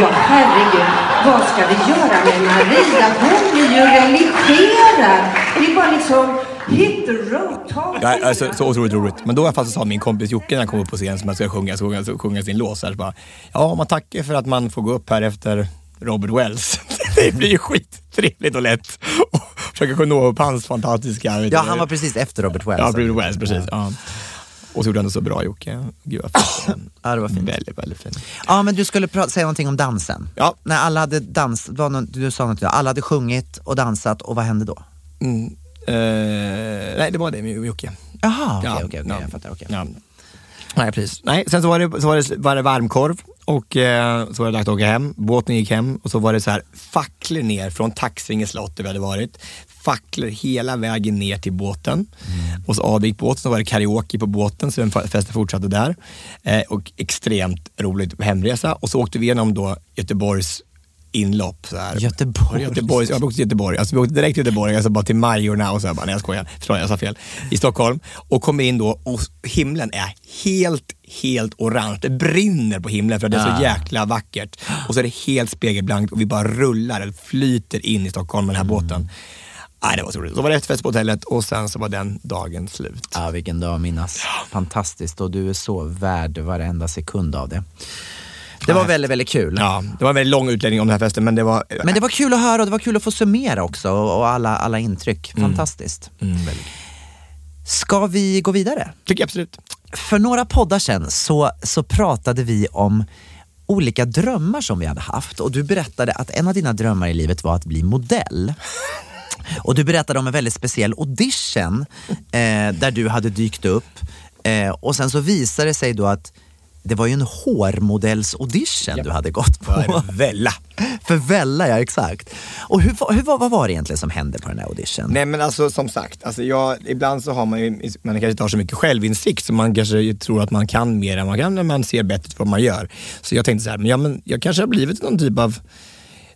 Ja herregud, vad ska vi göra med Maria, hon är ju religierad, det är bara liksom hit the road, ta ja, alltså, så otroligt roligt. Men då i alla fall så sa min kompis Jocke när han kom upp på scen som jag ska sjunga, så sjunga, så sjunga sin lås här, så bara, ja man tackar för att man får gå upp här efter Robert Wells. Det blir ju skittrevligt och lätt. Och försöka nå upp hans fantastiska... Ja, han var precis efter Robert Wells. Ja, Robert Wells, precis. Ja. Och så gjorde han det så bra, Jocke. Gud, vad fint. Ja, det var fint. Väldigt, väldigt fint. Ja, men du skulle pra- säga någonting om dansen. Ja. När alla hade dansat... Du sa något, alla hade sjungit och dansat. Och vad hände då? Mm, eh, nej, det var det med Jocke. Jaha, okej, okay, okej. Okay, okay, ja, jag fattar, okej. Okay. Ja. Nej, precis. Nej, sen så var det, så var det, var det varmkorv. Och eh, så var det lagt åka hem. Båten gick hem. Och så var det så här facklor ner från Taxinge slott där vi hade varit. Facklor hela vägen ner till båten. Mm. Och så avgick båten. Så var det karaoke på båten. Så den festen fortsatte där. Eh, och extremt roligt hemresa. Och så åkte vi igenom då Göteborgs inlopp. Så här. Göteborg. Göteborg. Jag åkte till Göteborg. Alltså, vi åkte direkt till Göteborg. Alltså bara till Majorna och så här. Bara, nej, jag skojar. Förlåt, jag sa fel. I Stockholm. Och kom in då och himlen är helt, helt orange. Det brinner på himlen för att det är så jäkla vackert. Och så är det helt spegelblankt och vi bara rullar eller flyter in i Stockholm med den här mm. båten. Nej, det var så roligt. Så var det efterfest på hotellet och sen så var den dagen slut. Ja, vilken dag minnas. Fantastiskt. Och du är så värd varenda sekund av det. Det var väldigt, väldigt kul. Ja, det var en väldigt lång utläggning om den här festen. Men det var, men det var kul att höra och det var kul att få summera också. Och alla, alla intryck. Fantastiskt. Mm. Mm, väldigt. Ska vi gå vidare? Tycker jag absolut. För några poddar sedan så, så pratade vi om olika drömmar som vi hade haft. Och du berättade att en av dina drömmar i livet var att bli modell. Och du berättade om en väldigt speciell audition eh, där du hade dykt upp. Eh, och sen så visade det sig då att det var ju en hårmodells-audition ja. Du hade gått på. Ja, Wella. För Wella, ja, exakt. Och hur, hur, vad var det egentligen som hände på den här auditionen? Nej, men alltså, som sagt. Alltså, jag, ibland så har man ju... Man kanske inte har så mycket självinsikt så man kanske tror att man kan mer än man kan när man ser bättre vad man gör. Så jag tänkte så här, men, ja, men jag kanske har blivit någon typ av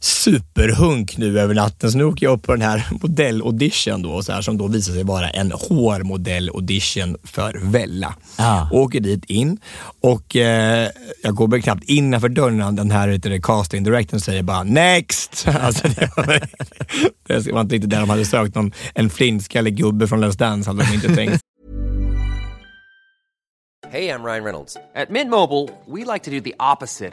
superhunk nu över natten. Så nu åker jag upp på den här modellaudition då, så här, som då visar sig vara en hårmodellaudition för Wella. Ah. Åker dit in och eh, jag går knappt innanför dörren den här ute, casting directorn säger bara next! Alltså, det, var, det var inte riktigt där de hade sökt någon, en flintskallig gubbe från Let's Dance hade de inte tänkt. Hey, I'm Ryan Reynolds. At Mint Mobile, we like to do the opposite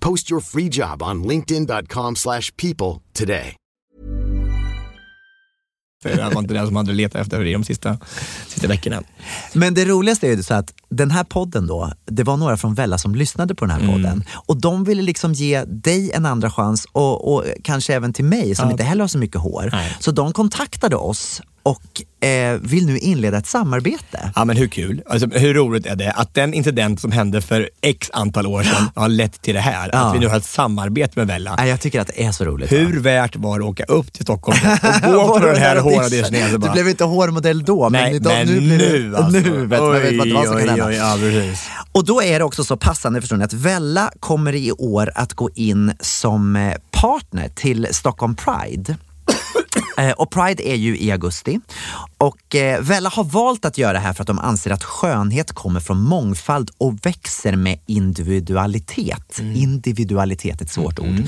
Post your free job on linkedin.com slash people today. För det var inte den som hade letat efter det de sista, sista veckorna. Men det roligaste är ju så att den här podden då, det var några från Wella som lyssnade på den här mm. podden. Och de ville liksom ge dig en andra chans och, och kanske även till mig som ja. inte heller har så mycket hår. Nej. Så de kontaktade oss och eh, vill nu inleda ett samarbete. Ja, men hur kul. Alltså, hur roligt är det att den incident som hände för x antal år sedan har lett till det här. Ja. Att vi nu har ett samarbete med Wella. Ja, jag tycker att det är så roligt. Hur va? värt var att åka upp till Stockholm och gå på den här håradisningen. Du blev inte hårmodell då. Nej, men, idag, men nu, nu, nu, alltså. nu vet man vet vad det var som kan hända. Ja, precis. Och då är det också så passande, förstår ni, att Wella kommer i år att gå in som partner till Stockholm Pride. Och Pride är ju i augusti. Och eh, Wella har valt att göra det här för att de anser att skönhet kommer från mångfald och växer med individualitet. Mm. Individualitet är ett svårt mm. ord.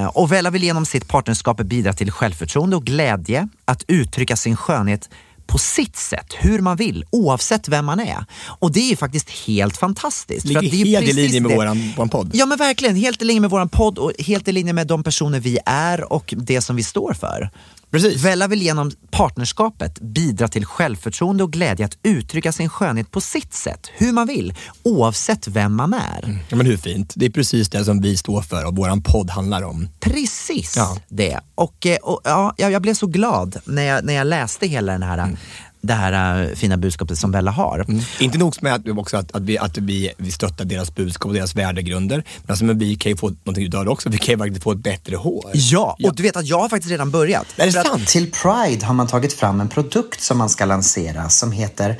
Eh, och Wella vill genom sitt partnerskap bidra till självförtroende och glädje att uttrycka sin skönhet på sitt sätt, hur man vill, oavsett vem man är. Och det är ju faktiskt helt fantastiskt. Ligger för att det är helt i linje med våran, våran podd. Ja, men verkligen, helt i linje med våran podd och helt i linje med de personer vi är och det som vi står för. Precis. Wella vill genom partnerskapet bidra till självförtroende och glädje att uttrycka sin skönhet på sitt sätt, hur man vill, oavsett vem man är. Mm. Ja, men hur fint. Det är precis det som vi står för och våran podd handlar om. Precis ja. det. Och, och ja, jag blev så glad när jag, när jag läste hela den här... Mm. det här äh, fina budskapet som Wella har. Mm. Inte nog med att, också att, att, vi, att vi, vi stöttar deras budskap och deras värdegrunder, men, alltså, men vi kan ju få någonting utav det också. Vi kan ju faktiskt få ett bättre hår. Ja, ja. Och du vet att jag har faktiskt redan börjat. Är det sant? Att, till Pride har man tagit fram en produkt som man ska lansera som heter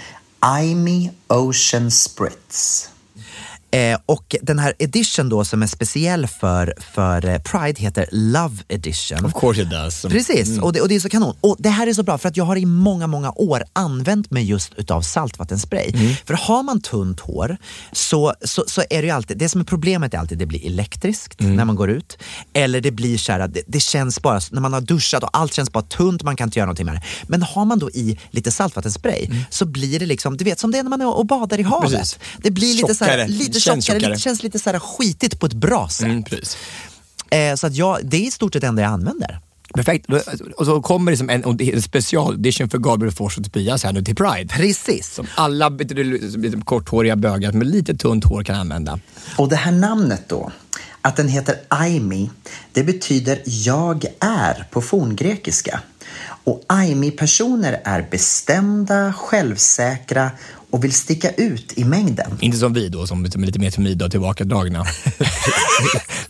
I M I Ocean Spritz. Eh, och den här edition då som är speciell för, för Pride heter Love Edition. Of course it does. Precis, mm. och, det, och det är så kanon. Och det här är så bra för att jag har i många, många år använt mig just utav saltvattenspray. Mm. För har man tunt hår så, så, så är det ju alltid, det som är problemet är alltid det blir elektriskt mm. när man går ut. Eller det blir så här, det, det känns bara, när man har duschat och allt känns bara tunt, man kan inte göra någonting med det. Men har man då i lite saltvattenspray mm. så blir det liksom, du vet som det är när man är och badar i havet. Precis. Det blir lite så här, lite Känns det känns lite så här skitigt på ett bra sätt. Mm, eh, så att jag, det är i stort sett det enda jag använder. Perfekt. Och så kommer det som en, en specialedition för Gabriel Fors och Tobias här nu till Pride. Precis. Som alla lite korthåriga bögar med lite tunt hår kan använda. Och det här namnet då, att den heter Aimi, det betyder jag är på forngrekiska. Och Aimi-personer är bestämda, självsäkra och vill sticka ut i mängden. Inte som vi då, som är lite mer timida och tillbakadragna.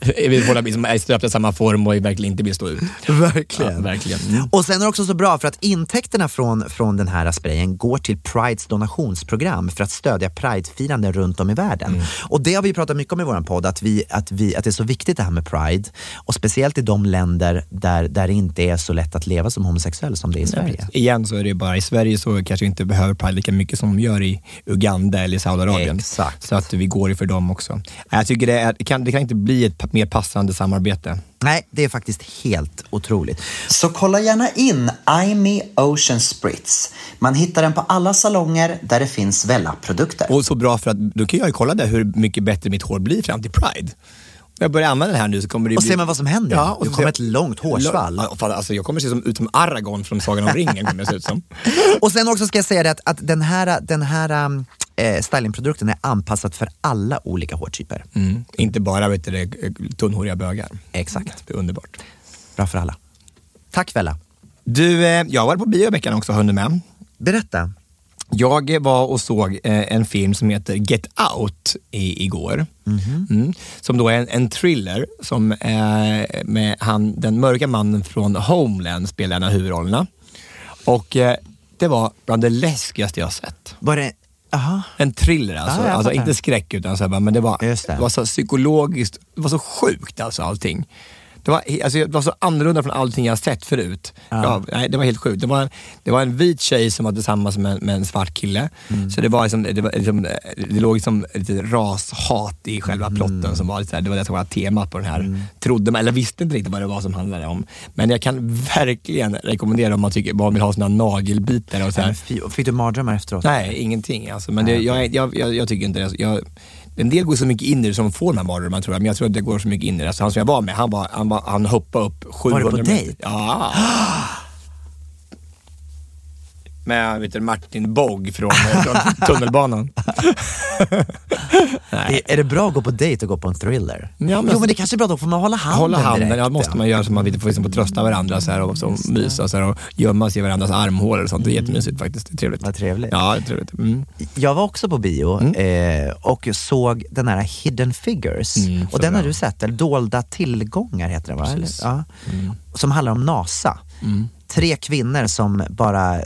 Vi båda som är stöpta i samma form och verkligen inte vill stå ut. Verkligen. Ja, verkligen. Och sen är det också så bra för att intäkterna från, från den här sprayen går till Prides donationsprogram för att stödja Pride-firanden runt om i världen. Mm. Och det har vi pratat mycket om i vår podd, att, vi, att, vi, att det är så viktigt det här med Pride. Och speciellt i de länder där, där det inte är så lätt att leva som homosexuell som det är i Sverige. Nej, igen så är det bara i Sverige så kanske vi inte behöver Pride lika mycket som de gör i Uganda eller Saudiarabien. Exakt. Så att vi går för dem också. Jag tycker det, är, det, kan, det kan inte bli ett mer passande samarbete. Nej, det är faktiskt helt otroligt. Så kolla gärna in I M I Ocean Spritz. Man hittar den på alla salonger där det finns Wella-produkter. Och så bra för att då kan jag ju kolla där hur mycket bättre mitt hår blir fram till Pride. Jag börjar använda det här nu så kommer det och bli... ser man vad som händer. Ja, och du kommer jag... ett långt hårsvall. Alltså, jag kommer se som, ut som Aragorn från Sagan om ringen. Kommer jag se ut som. Och sen också ska jag säga det att, att den här, den här um, eh, stylingprodukten är anpassad för alla olika hårtyper. Mm. Inte bara vet du, tunnhåriga bögar. Exakt. Det är underbart. Bra för alla. Tack Wella. Du, eh, jag var på bioveckan också, hörde med. Berätta. Jag var och såg en film som heter Get Out i, igår. Mm-hmm. Mm. Som då är en, en thriller som eh, med han, den mörka mannen från Homeland spelar en av huvudrollerna. Och eh, det var bland det läskigaste jag sett. Var det? Aha. En thriller alltså, ah, alltså inte skräck utan så här, men det var, det. Det var så psykologiskt, det var så sjukt alltså allting. Det var, alltså, det var så annorlunda från allting jag sett förut. Ja. Ja, nej, det var helt sjukt. Det var, en, det var en vit tjej som var tillsammans med, med en svart kille. Mm. Så det var liksom, det, var liksom, det låg liksom lite rashat i själva plotten. Mm. Som var lite, det var det som var temat på den här. Mm. Trodde man, eller visste inte riktigt vad det var som handlade om. Men jag kan verkligen rekommendera om man tycker man vill ha såna nagelbitar. Och så här. Fick du mardrömmar efteråt? Nej, ingenting. Alltså. Men det, jag, jag, jag, jag tycker inte det. Jag, en del går så mycket in i det som får den här mardrömmen, tror jag. Men jag tror att det går så mycket in i det. Alltså, han som jag var med, han, var, han, var, han hoppade upp sjuhundra meter. Var det på dejt? Ja. Med vet du, Martin Bogg från, från tunnelbanan. Nej. Är det bra att gå på dejt och gå på en thriller? Ja, men, jo, men det kanske är bra då, för man håller handen. Hålla handen, direkt, ja, måste man göra så man får liksom, trösta varandra så här, och så, mysa så här, och gömma sig i varandras armhålor och sånt. Det är jättemysigt faktiskt, det är trevligt. Vad trevligt. Ja, det är trevligt. Mm. Jag var också på bio mm. eh, och såg den här Hidden Figures. Mm, och den bra. Har du sett, eller Dolda tillgångar heter den, va? Ja. Mm. Som handlar om NASA. Mm. Tre kvinnor som bara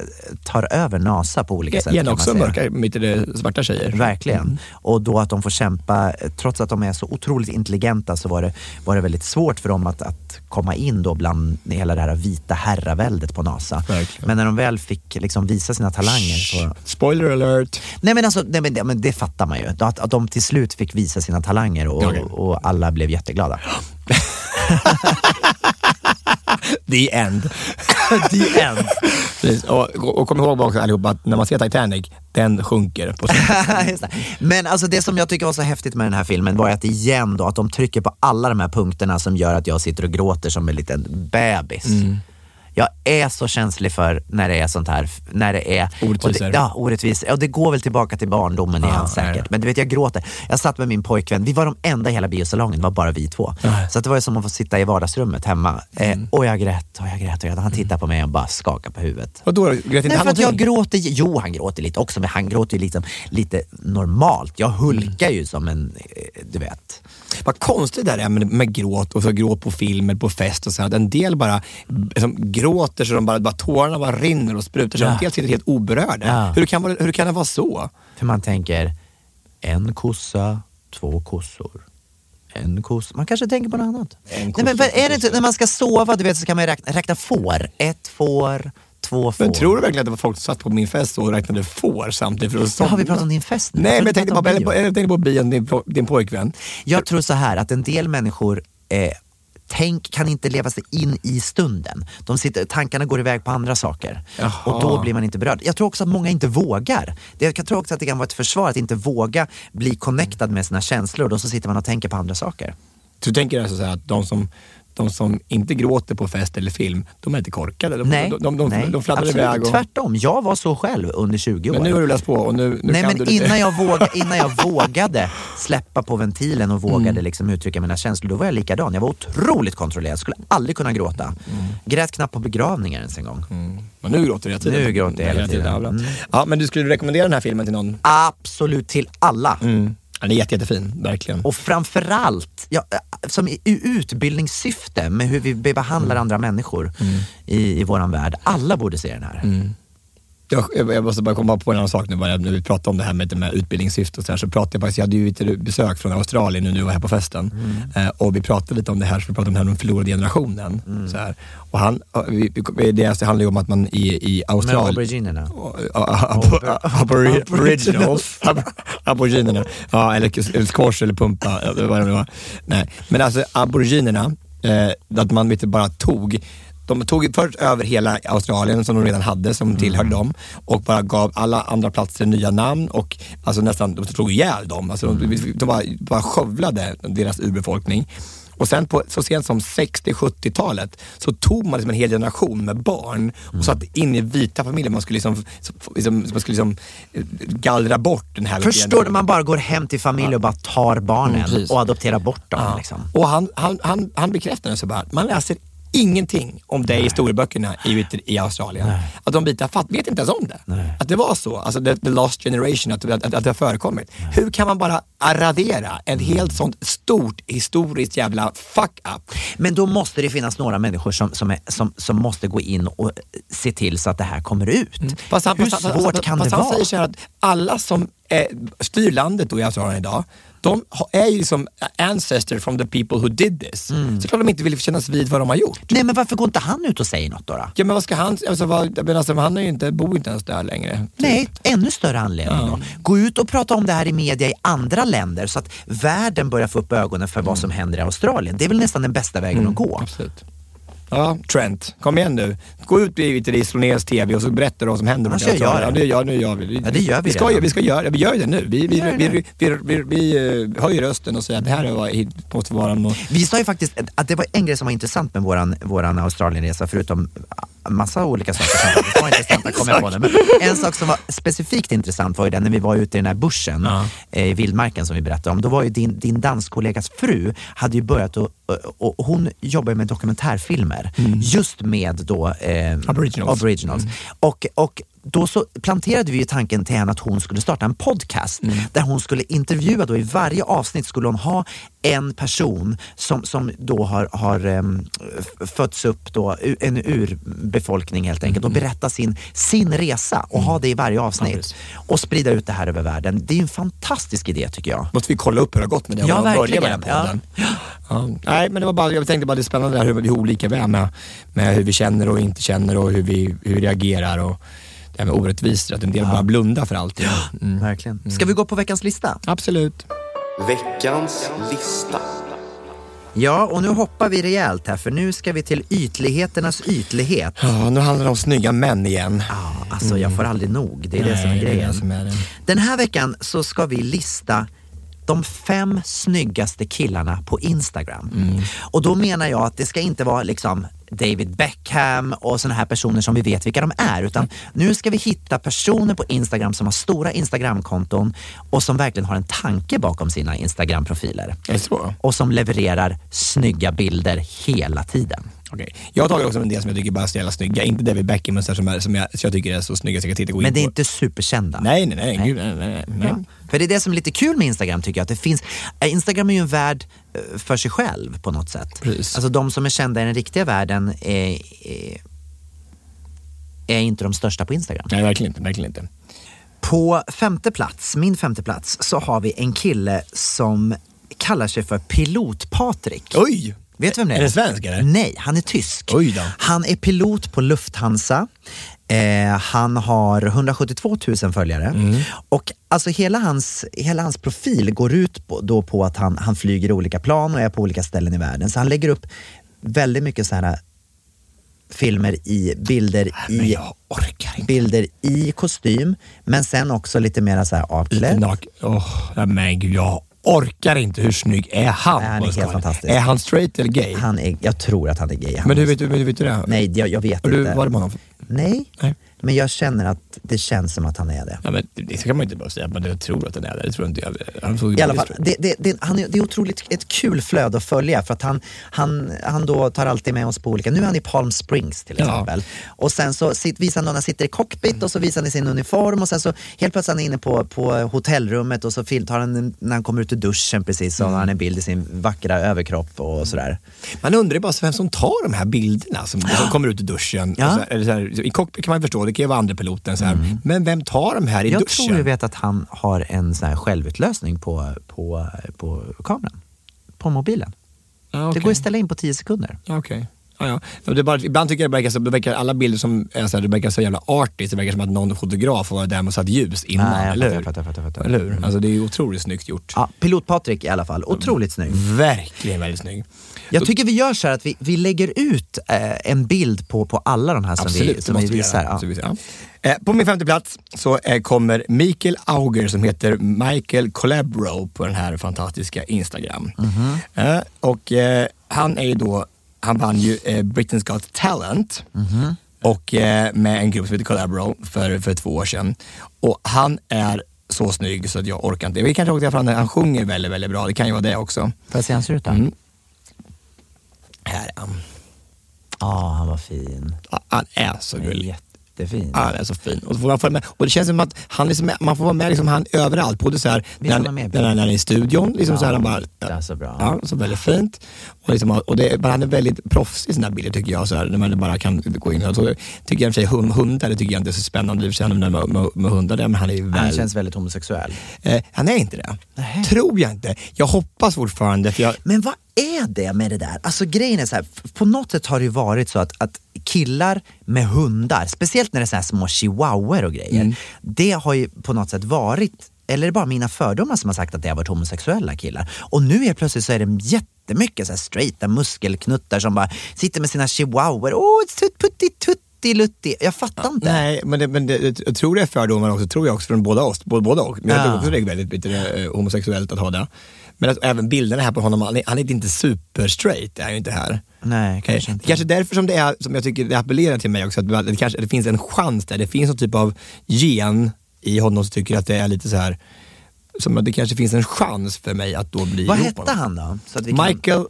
tar över NASA på olika sätt. Gärna också mörka, mitt i det svarta tjejer. Verkligen. Mm. Och då att de får kämpa, trots att de är så otroligt intelligenta, så var det, var det väldigt svårt för dem att, att komma in då bland hela det här vita herraväldet på NASA. Verkligen. Men när de väl fick liksom visa sina talanger. Så... Spoiler alert! Nej men alltså, nej, men det, men det fattar man ju. Att, att de till slut fick visa sina talanger och, okay. och alla blev jätteglada. The end. The end. Och, och kom ihåg också allihopa att när man ser Titanic, den sjunker på slutet. Men alltså det som jag tycker var så häftigt med den här filmen var att igen då, att de trycker på alla de här punkterna som gör att jag sitter och gråter som en liten bebis. Mm. Jag är så känslig för när det är sånt här, när det är orättvisor. Och det, ja, orättvis. Och det går väl tillbaka till barndomen igen, ah, säkert. Nej. Men du vet, jag gråter. Jag satt med min pojkvän. Vi var de enda i hela biosalongen. Det var bara vi två. Ah. Så att det var ju som att få sitta i vardagsrummet hemma. Mm. Eh, och jag grät, och jag grät, och jag, han tittade på mig och bara skakade på huvudet. Och då grät inte Nej, han för att jag gråter. Jo, han gråter lite också. Men han gråter ju liksom lite normalt. Jag hulkar ju som en, du vet. Vad konstigt det där är med, med gråt. Och så gråt på filmer, på fest och så. Att en del bara liksom, gråter så de bara, bara tårarna bara rinner och sprutar, så ja. De dels sitter helt oberörda. Ja. Hur kan, hur kan det vara så? För man tänker, en kossa, två kossor. En kossa. Man kanske tänker på något annat. En kossa, Nej, men är det inte, när man ska sova, du vet, så kan man räkna, räkna får. Ett får, två får. Men tror du verkligen att det var folk som satt på min fest och räknade får samtidigt för att somna? Ja, har vi pratat om din fest nu? Nej, men jag tänkte, bara, jag tänkte på bion, din, din pojkvän. Jag tror så här, att en del människor eh, tänk kan inte leva sig in i stunden. De sitter, tankarna går iväg på andra saker. Jaha. Och då blir man inte berörd. Jag tror också att många inte vågar. Jag tror också att det kan vara ett försvar att inte våga bli connectad med sina känslor. Då så sitter man och tänker på andra saker. Så du tänker alltså så här att de som, de som inte gråter på fest eller film, de är inte korkade. De, nej, de, de, de, nej, de fladdrar iväg. Och... Tvärtom, jag var så själv under tjugo år. Men nu har du läst på. Och nu, nu nej, kan men du innan, jag våga, innan jag vågade släppa på ventilen och vågade mm. liksom uttrycka mina känslor, då var jag likadan. Jag var otroligt kontrollerad. Jag skulle aldrig kunna gråta. Mm. Grät knappt på begravningar ens en gång. Mm. Men nu gråter jag tiden. Nu gråter jag hela tiden. Mm. Ja, men du skulle rekommendera den här filmen till någon? Absolut, till alla. Mm. Den är jätte, jättefin, verkligen. Och framförallt, ja, som i utbildningssyfte med hur vi behandlar mm. andra människor mm. i, i våran värld. Alla borde se den här. Mm. Jag, jag måste bara komma på en annan sak nu, bara när vi pratade om det här med, med utbildningssyfte och så här, så pratade jag faktiskt, jag hade ju ett besök från Australien nu, nu var här på festen mm. eh, och vi pratade lite om det här, så vi pratade om det här med den förlorade generationen mm. så här. Och han, vi, vi, det handlar ju om att man i, i Australien... aboriginerna. Aboriginals. Aboriginerna. Ja, eller squash eller pumpa, eller vad det var. Nej, men alltså aboriginerna, eh, att man inte bara tog... De tog först över hela Australien som de redan hade, som mm. tillhörde dem, och bara gav alla andra platser nya namn, och alltså nästan, de tog ihjäl dem. Alltså de, de bara, bara skövlade deras urbefolkning. Och sen på, så sent som sextio-sjuttiotalet så tog man liksom en hel generation med barn och satt in i vita familjer. Man skulle liksom, liksom, man skulle liksom gallra bort den här... Förstår du, man bara går hem till familj och bara tar barnen mm, och adopterar bort dem. Ja. Liksom. Och han, han, han, han bekräftade så bara, man läser ingenting om dig i storböckerna i, i Australien. Nej. Att de bitar fatt, vet inte ens om det. Nej. Att det var så, alltså the, the last generation, att, att, att det har förekommit. Nej. Hur kan man bara radera en helt sånt stort historiskt jävla fuck up? Men då måste det finnas några människor som, som, är, som, som måste gå in och se till så att det här kommer ut. Mm. Fast han, Hur fast, svårt fast, kan fast, det fast vara? Han säger att alla som eh, styr landet då i Australien idag, de är ju som ancestor from the people who did this. Mm. Så klart de inte vill kännas vid vad de har gjort. Nej, men varför går inte han ut och säger något då? då? Ja, men vad ska han... Alltså, vad, men alltså, han är ju inte, bor inte ens där längre. Nej, typ. Ännu större anledning mm. då. Gå ut och prata om det här i media i andra länder så att världen börjar få upp ögonen för mm. vad som händer i Australien. Det är väl nästan den bästa vägen mm. att gå. Absolut. Ja, Trent, kom igen nu. Gå ut till Islonés T V och så berättar vad som händer. Ja, jag gör det. Ja, det gör, nu gör vi. Ja, det gör vi. Vi ska, vi ska göra, vi gör det nu. Vi, vi, vi, vi, vi, vi, vi, vi höjer rösten och säger att det här är måste vara något. Vi sa ju faktiskt att det var en grej som var intressant med våran, våran Australienresa, förutom massa olika saker som var intressanta, kom jag på det. Men en sak som var specifikt intressant var ju den när vi var ute i den här bussen uh-huh. i vildmarken som vi berättade om. Då var ju din, din danskollegas fru hade ju börjat och, och hon jobbar med dokumentärfilmer mm. just med då eh, Aboriginals, Aboriginals. Mm. och, och då så planterade vi ju tanken till henne att hon skulle starta en podcast mm. där hon skulle intervjua då i varje avsnitt skulle hon ha en person som, som då har, har um, fötts upp då en urbefolkning helt enkelt och berätta sin, sin resa och mm. ha det i varje avsnitt ja, och sprida ut det här över världen. Det är en fantastisk idé tycker jag. Måste vi kolla upp hur det har gått med det? Ja, verkligen. Med den ja. Ja. Nej, men det var bara, jag tänkte bara det är spännande där hur vi är olika med, med hur vi känner och inte känner och hur vi, hur vi reagerar och det är orättvist att en del ja. bara blundar för allt. Mm. Verkligen. Mm. Ska vi gå på veckans lista? Absolut. Veckans lista. Ja, och nu hoppar vi rejält här för nu ska vi till ytligheternas ytlighet. Ja, nu handlar det om snygga män igen. Ja, alltså mm. jag får aldrig nog. Det är Nej, det som är grejen. Det är det som är det. Den här veckan så ska vi lista de fem snyggaste killarna på Instagram. Mm. Och då menar jag att det ska inte vara liksom David Beckham och såna här personer som vi vet vilka de är, utan nu ska vi hitta personer på Instagram som har stora Instagram-konton och som verkligen har en tanke bakom sina Instagram-profiler och som levererar snygga bilder hela tiden. Okej. Jag har tagit också en del som jag tycker bara är så jävla snygga. Inte David Beckham men så som, är, som jag, så jag tycker är så snygga så jag kan titta gå in. Men det är inte superkända. Nej, nej, nej, nej. Gud, nej, nej, nej. Ja. För det är det som är lite kul med Instagram tycker jag. Att det finns, Instagram är ju en värld för sig själv på något sätt. Precis. Alltså de som är kända i den riktiga världen är, är, är inte de största på Instagram. Nej, verkligen inte, verkligen inte. På femte plats, min femte plats, så har vi en kille som kallar sig för Pilot Patrik. Oj! Vet du vem det är? Är det svensk eller? Nej, han är tysk. Oj då. Han är pilot på Lufthansa. Eh, han har hundrasjuttiotvåtusen följare. Mm. Och alltså hela hans, hela hans profil går ut på, då på att han, han flyger i olika plan och är på olika ställen i världen. Så han lägger upp väldigt mycket så här filmer i bilder i bilder i kostym. Men sen också lite mer så här avklädd. Åh, men gud, jag orkar inte, hur snygg är han? Han är helt fantastisk. Är han straight eller gay? Han är, jag tror att han är gay. Han men du vet, du vet det? Nej, jag, jag vet du, inte. Var det man Nej. Nej, men jag känner att det känns som att han är det. Ja, men det kan man ju inte bara säga, men jag tror att han är det. Det tror inte jag. Han I alla fall, det, det, det, han är, det är otroligt ett kul flöde att följa för att han, han, han då tar alltid med oss på olika. Nu är han i Palm Springs till exempel. Ja. Och sen så sit, visar han när han sitter i cockpit mm. och så visar han i sin uniform och sen så helt plötsligt han är inne på, på hotellrummet och så tar han när han kommer ut ur duschen precis och mm. han en bild i sin vackra överkropp och mm. sådär. Man undrar ju bara vem som tar de här bilderna som, som kommer ut ur duschen. Ja. Och så, eller så här, i cockpit kan man förstå, det kan ju vara andra piloten så här. Mm. Men vem tar de här i jag duschen? Jag tror ju vet att han har en sån här självutlösning på, på, på kameran. På mobilen. Ah, okay. Det går att ställa in på tio sekunder. Okej. Okay. Ja, ja. Det bara, ibland tycker jag det verkar, så, det verkar alla bilder som är så här, det verkar så jävla artigt, det verkar som att någon fotograf var där och satt ljus innan, nej, eller hur? Fattar, fattar, fattar. Eller hur? Mm. Alltså det är ju otroligt snyggt gjort. Ja, Pilot Patrik i alla fall, otroligt snygg. Verkligen väldigt snygg. Jag tycker vi gör så här att vi, vi lägger ut eh, en bild på, på alla de här som Absolut, vi, som vi visar. Ja. Vi ja. eh, på min femte plats så eh, kommer Mikael Auger som heter Michael Collabro på den här fantastiska Instagram. Mm-hmm. Eh, och eh, han är ju då Han vann ju eh, Britain's Got Talent mm-hmm. och eh, med en grupp som heter Collabro för, för två år sedan. Och han är så snygg så att jag orkar inte. Vi kan råka fram när han sjunger väldigt, väldigt bra. Det kan ju vara det också. Får jag se hans ruta? Mm. Här är han. Ja, han var fin. Ja, han är så han är gullig. Jättefin. Ja, han är så fin. Och, så får man med. Och det känns som att han liksom, man får vara med liksom, han överallt. Både så här, när han, med, när han är i studion. Liksom, ja, så här, han bara, det är så bra. Ja, så väldigt fint. Och, liksom, och det, han är väldigt proffs i sina bilder tycker jag. Så här, när man bara kan gå in. Så, tycker jag i och för sig hundar, det tycker jag inte är så spännande. Det känner man med, med, med hundar där, men han är väl... Han känns väldigt homosexuell. Eh, han är inte det. Nähe. Tror jag inte. Jag hoppas fortfarande. För jag... Men vad är det med det där? Alltså grejen är så här, på något sätt har det varit så att, att killar med hundar, speciellt när det är så här små chihuahuor och grejer, mm. det har ju på något sätt varit, eller är det bara mina fördomar som har sagt att det har varit homosexuella killar? Och nu är plötsligt så är det jättemycket så här straighta muskelknuttar som bara sitter med sina chihuahuor, åh, tut, putti, tut. Lutti. Jag fattar ja, inte. Nej, men, det, men det, jag tror det är fördomar också, tror jag också från båda oss, både, både och. Men jag ja. tror också det är väldigt lite homosexuellt att ha det. Men att, även bilderna här på honom, han är, han är inte super straight, är ju inte här. Nej, kanske inte. Kanske därför som det är, som jag tycker det appellerar till mig också, att det kanske det finns en chans där, det finns någon typ av gen i honom som tycker att det är lite så här, som att det kanske finns en chans för mig att då bli. Vad hette han då? Så att vi kan... Michael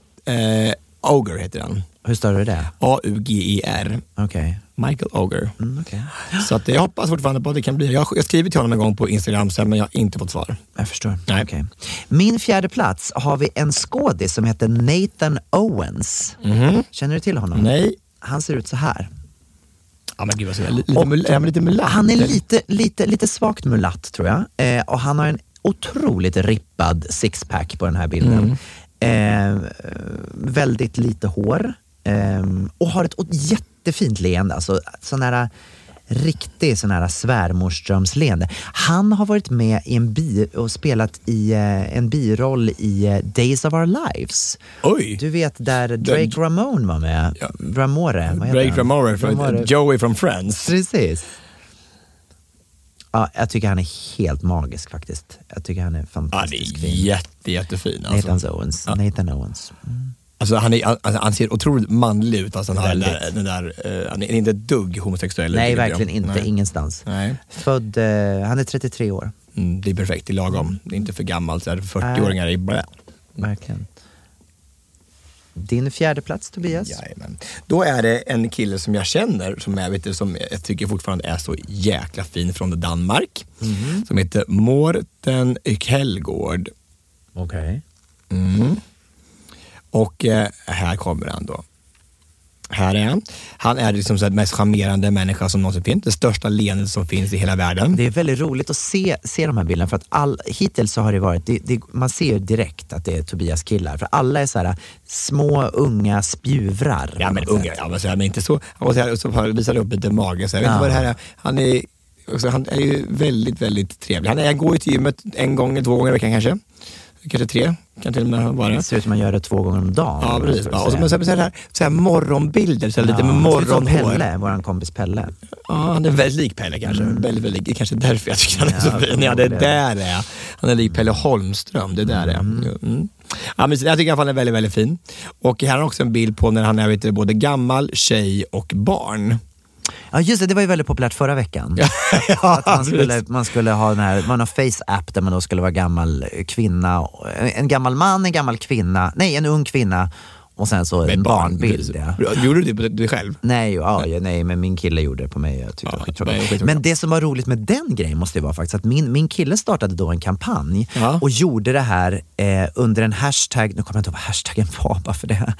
eh, Auger heter han. Hur står det där? A U G E R. Okej. Okay. Michael Auger. Mm, okay. Så att jag hoppas fortfarande på att det kan bli. Jag har skrivit till honom en gång på Instagram sen, men jag har inte fått svar. Jag förstår. Nej. Okay. Min fjärde plats har vi en skådis som heter Nathan Owens. Mm-hmm. Känner du till honom? Nej. Han ser ut så här. Ja, men gud, vad ser jag? Lite, och, är han lite mulatt? Han är lite, lite, lite svagt mulatt, tror jag. Eh, och han har en otroligt rippad sixpack på den här bilden. Mm. Eh, väldigt lite hår. Eh, och har ett och jätte fint leende, alltså sån här riktig sån här svärmorströmsleende. Han har varit med i en bi och spelat i eh, en biroll i eh, Days of Our Lives. Oj. Du vet där Drake Den... Ramone var med. Ja. Ramore. Drake Ramore från Ramore. Joey from Friends. Precis. Ja, jag tycker han är helt magisk faktiskt. Jag tycker han är fantastisk. Ja, det är jätte, jättefin. Alltså. Nathan Owens. Ja. Nathan Owens. Mm. Alltså han, är, alltså han ser otroligt manlig ut, alltså han, har där, den där, uh, han är inte dugg homosexuell. Nej, verkligen inte, Nej. ingenstans. Nej. Född, uh, han är trettiotre år. Mm, det är perfekt, det är lagom. Det är inte för gammalt, så fyrtio-åringar är bara... Verkligen. Din fjärde plats, Tobias. Jajamän. Då är det en kille som jag känner som jag, vet du, som jag tycker fortfarande är så jäkla fin från Danmark. Mm. Som heter Morten Ykhelgård. Okej. Okay. Mm. Och eh, här kommer han då. Här är han. Han är liksom den mest charmerande människa som någonsin finns. Det största leendet som finns i hela världen. Det är väldigt roligt att se, se de här bilderna. För att all, hittills så har det varit... Det, det, man ser ju direkt att det är Tobias killar. För alla är så här små, unga spjuvrar. Ja, men unga. Ja, men, så här, men inte så... Och så, här, och så visar det upp lite mage. Så jag vet inte vad det här är. Han är... Också, han är ju väldigt, väldigt trevlig. Han är, går ju till gymmet en gång, två gånger i veckan kanske. Kanske tre, kan till och med vara. Det ser ut som man gör det två gånger om dagen. Ja, precis. Ja, och så, men, så, här, så, här, så här morgonbilder, så här, ja, lite med morgonhår. Pelle, våran kompis Pelle. Ja, han är väldigt lik Pelle kanske. Mm. Väldigt, väldigt, kanske därför jag tycker han är ja, så fin. Ja, det där är han är lik Pelle Holmström, det där mm. är mm. Ja, men jag tycker han är väldigt, väldigt fin. Och här har han också en bild på när han är vet, både gammal, tjej och barn. Ja just det, det var ju väldigt populärt förra veckan. Att man skulle, man skulle ha den här, man har face-app där man då skulle vara gammal kvinna, en gammal man, en gammal kvinna, nej en ung kvinna och sen så med en barnbild. Barn, ja. Gjorde du det på dig själv? Nej, ja, nej. nej, men min kille gjorde det på mig. Jag tyckte ja, det var men det som var roligt med den grejen måste ju vara faktiskt att min, min kille startade då en kampanj ja. och gjorde det här eh, under en hashtag, nu kommer jag inte ihåg vad hashtaggen var bara för det.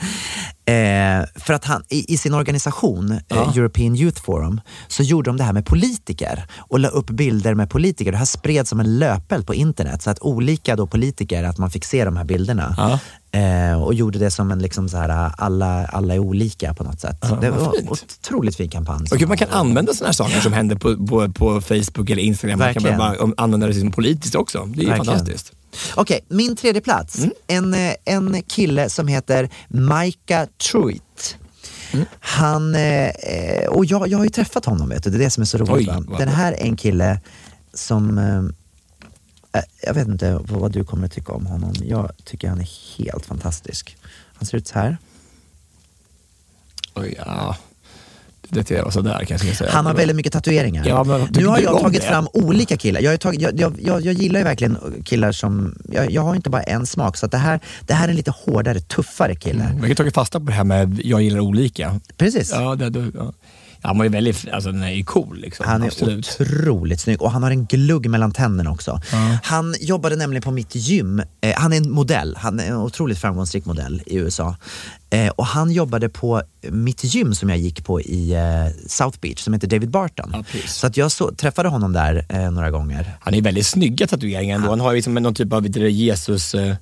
Eh, för att han, i, i sin organisation, ja. eh, European Youth Forum, så gjorde de det här med politiker och la upp bilder med politiker. Det här spreds som en löpeld på internet så att olika då politiker, att man fick se de här bilderna. Ja. Eh, och gjorde det som en liksom så här, alla, alla är olika på något sätt. Ja, det var en otroligt fin kampanj. Och man kan använda sådana här saker som händer på, på, på Facebook eller Instagram. Verkligen. Man kan bara använda det som politiskt också. Det är ju fantastiskt. Okej, okay, min tredje plats. Mm. En, en kille som heter Micah Truitt. Mm. Han, eh, och jag, jag har ju träffat honom, vet du. Det är det som är så roligt. Oj, den här är en kille som... Eh, jag vet inte vad du kommer att tycka om honom. Jag tycker han är helt fantastisk. Han ser ut så här. Oj, ja. det och så där kan jag säga. Han har väldigt mycket tatueringar. Ja, men, nu har jag tagit det? fram olika killar. Jag, har tagit, jag, jag, jag, jag gillar ju verkligen killar som jag, jag har inte bara en smak, så att det här det här är en lite hårdare, tuffare kille. Mm, jag har tagit fasta på det här med jag gillar olika. Precis. Ja, det du. Ja. Han var ju väldigt, alltså den är ju cool liksom. Han är absolut otroligt snygg. Och han har en glugg mellan tänderna också. mm. Han jobbade nämligen på mitt gym. eh, Han är en modell, han är en otroligt framgångsrik modell i U S A. eh, Och han jobbade på mitt gym som jag gick på i eh, South Beach, som heter David Barton. ja, Så att jag så, träffade honom där eh, några gånger. Han är väldigt snygga tatueringar ändå. Han har ju liksom någon typ av Jesus... Eh,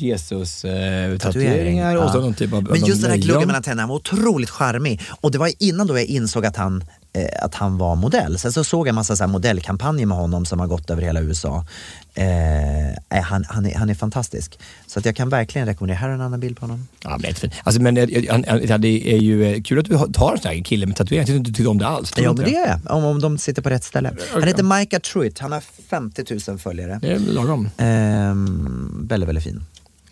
Jesus eh, tatueringar och ja. så någon typ av, men just den här gluggen mellan tänderna var otroligt charmig. Och det var innan då jag insåg att han eh, att han var modell. Sen så såg jag en massa så här modellkampanjer med honom som har gått över hela U S A. Eh, han, han, är, han är fantastisk. Så att jag kan verkligen rekommendera. Här en annan bild på honom. Ja, men fin. Alltså, men det är ju kul att du tar en sån här kille med tatuering. Jag tycker inte tycker om det alls. Ja, men det är om, om de sitter på rätt ställe. Han heter Micah Truitt. Han har femtio tusen följare. Det är lagom. eh, Väldigt, väldigt fin.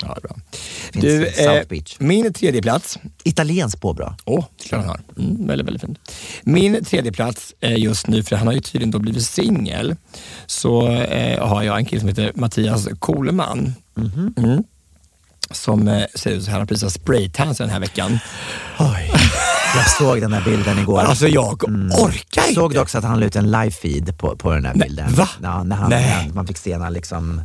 Ja, bra. Du, eh, min tredje plats. Italiens påbrå. Åh, oh, klart han har. Mm, väldigt, väldigt fint. Min tredje plats eh, just nu, för han har ju tydligen då blivit singel, så eh, har jag en kille som heter Mattias Koleman. Mm-hmm. Mm. Som eh, ser ut så här, han precis har spraytans den här veckan. Oj. Jag såg den här bilden igår. Alltså jag mm. orkar inte. Såg du också att han la ut en live feed på, på den här bilden? Va? Ja, när han, när man fick se när liksom...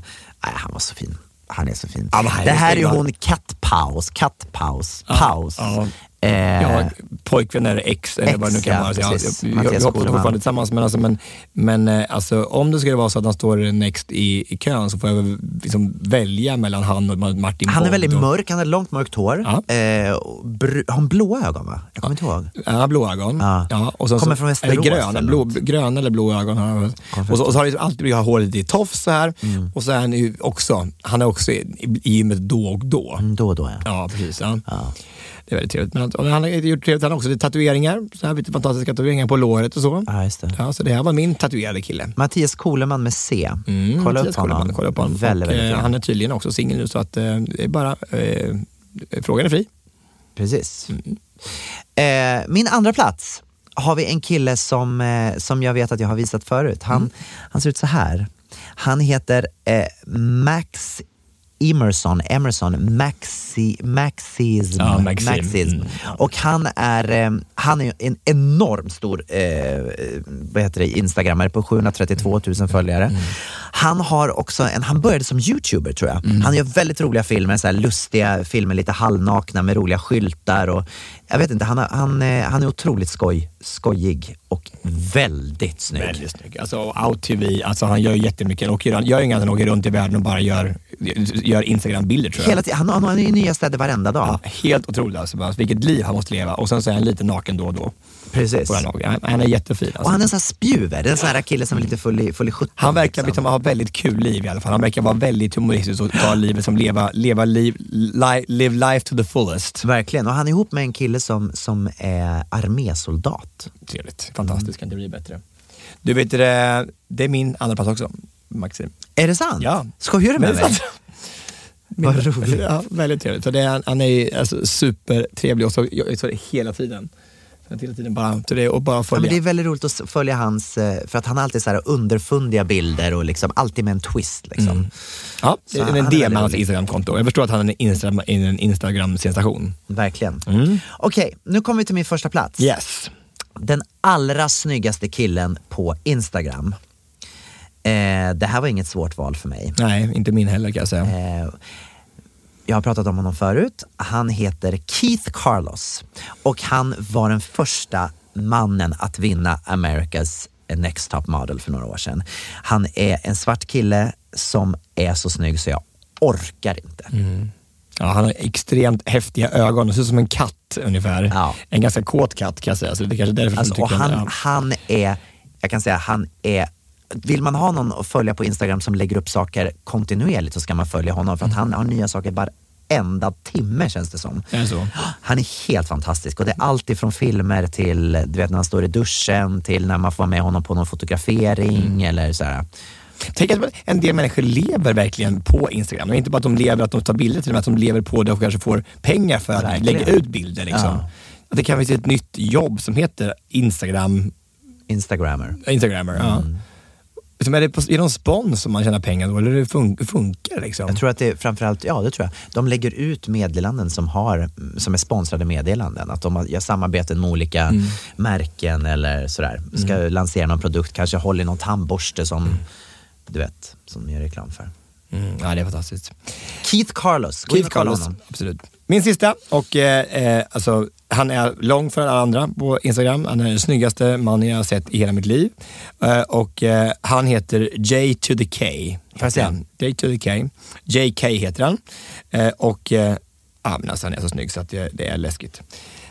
Nej, han var så fin. Han är så fin. Ja, här det här är ju hon kattpaus, kattpaus, ja, paus. Ja. Eh, ja, pojkvänner, ex, eller vad det nu kan ja, vara. Jag, jag, jag, jag hoppas fortfarande tillsammans. Men, alltså, men, men alltså, om det skulle vara så att han står next i, i kön, så får jag liksom välja mellan han och Martin. Han är Bond väldigt och... mörk, han har långt mörkt hår. Ja. Eh, br- har han blå ögon, va? Jag kommer ja. inte ihåg. Ja, blå ögon. Ja. Ja, och sen, kommer så, från Västerås. Grön, blå, grön eller blå ögon. Mm. Och, så, och så har han alltid håret i tofs så här. Mm. Och så är han ju också, han är också i gymmet då och då. Mm, då och då, ja. Ja, precis. Ja. Ja. Det är väldigt trevligt. Men han, han har gjort trevligt. Han har också det, tatueringar. Så här lite fantastiska tatueringar på låret och så. Ja, just det. Ja, så det här var min tatuerade kille. Mattias Koleman med C. Mm, kolla, upp Koleman, kolla upp honom. Väldigt, och, väldigt. Eh, han är tydligen också singel nu, så att eh, det är bara... Eh, frågan är fri. Precis. Mm. Eh, min andra plats har vi en kille som, eh, som jag vet att jag har visat förut. Han, mm. han ser ut så här. Han heter eh, Max Emerson, Emerson, Maxi, Maxism, ja, Maxim. Maxism. Mm. Och han är, han är en enormt stor eh, vad heter det, instagrammare på sjuhundratrettiotvåtusen följare. Mm. Han har också en, han började som youtuber tror jag. Mm. Han gör väldigt roliga filmer, så här lustiga filmer, lite halvnakna med roliga skyltar och jag vet inte, han, han, han är otroligt skoj, skojig och väldigt snygg. Väldigt snygg. Alltså out-tv, alltså han gör jättemycket. Och han gör inga, han åker runt i världen och bara gör, gör Instagram-bilder tror jag. Hela tiden, han, han är i nya städer varenda dag. Ja, helt otroligt alltså, vilket liv han måste leva. Och sen så är han lite naken då och då. Precis. Han, han är jättefin alltså. Och han är en sån här spjuver, en sån här kille som är lite full i, full i sjutton. Han verkar liksom ha väldigt kul liv i alla fall. Han verkar vara väldigt humoristisk och ta livet som leva, leva liv, li, live life to the fullest. Verkligen, och han är ihop med en kille som, som är armésoldat. Trevligt, fantastiskt, kan det bli bättre. Du vet, det, det är min andra pass också, Maxim. Är det sant? Ja. Skojar du med mig? Vad roligt. Ja, väldigt trevligt. Så det är, han är alltså supertrevlig och så, så hela tiden. Till tiden bara till det och bara följa. Ja, men det är väldigt roligt att följa hans, för att han har alltid så här underfundiga bilder och liksom alltid med en twist liksom. Mm. Ja, så det är en del med hans Instagram-konto. Jag förstår att han är en Instagram-sensation. Verkligen. Mm. Okej, okay, nu kommer vi till min första plats. Yes. Den allra snyggaste killen på Instagram. Eh, det här var inget svårt val för mig. Nej, inte min heller kan jag säga. Eh, Jag har pratat om honom förut. Han heter Keith Carlos. Och han var den första mannen att vinna America's Next Top Model för några år sedan. Han är en svart kille som är så snygg så jag orkar inte. Mm. Ja, han har extremt häftiga ögon. Det ser ut som en katt ungefär. Ja. En ganska kåt katt kan jag säga. Så det är kanske därför alltså, och han, han, han är, jag kan säga, han är... Vill man ha någon att följa på Instagram som lägger upp saker kontinuerligt, så ska man följa honom. För att han har nya saker varenda timme, känns det som. Det är så. Han är helt fantastisk. Och det är alltid från filmer till, du vet, när han står i duschen, till när man får med honom på någon fotografering. Mm. Eller sådär. Tänk att en del människor lever verkligen på Instagram. Det är inte bara att de lever, att de tar bilder till dem, att de lever på det och kanske får pengar för att lägga ut bilder liksom. Ja. att det kan finnas ett nytt jobb som heter Instagram Instagrammer. Instagrammer, mm. ja. Som är, det på, är det någon spons som man tjänar pengar då? Eller det fun- funkar liksom? Jag tror att det framförallt, ja det tror jag. De lägger ut meddelanden som har som är sponsrade meddelanden. Att de har, gör samarbeten med olika mm. märken eller sådär. Ska mm. lansera någon produkt, kanske håller någon tandborste som mm. du vet, som gör reklam för. Mm. Ja, det är fantastiskt. Keith Carlos. Keith Carlos, absolut. Min sista, och eh, alltså, han är lång för alla andra på Instagram. Han är den snyggaste man jag har sett i hela mitt liv. Eh, och eh, han heter J to the K. J to the K. J K heter han. Eh, och eh, ah, men alltså, han är så snygg så att det, det är läskigt.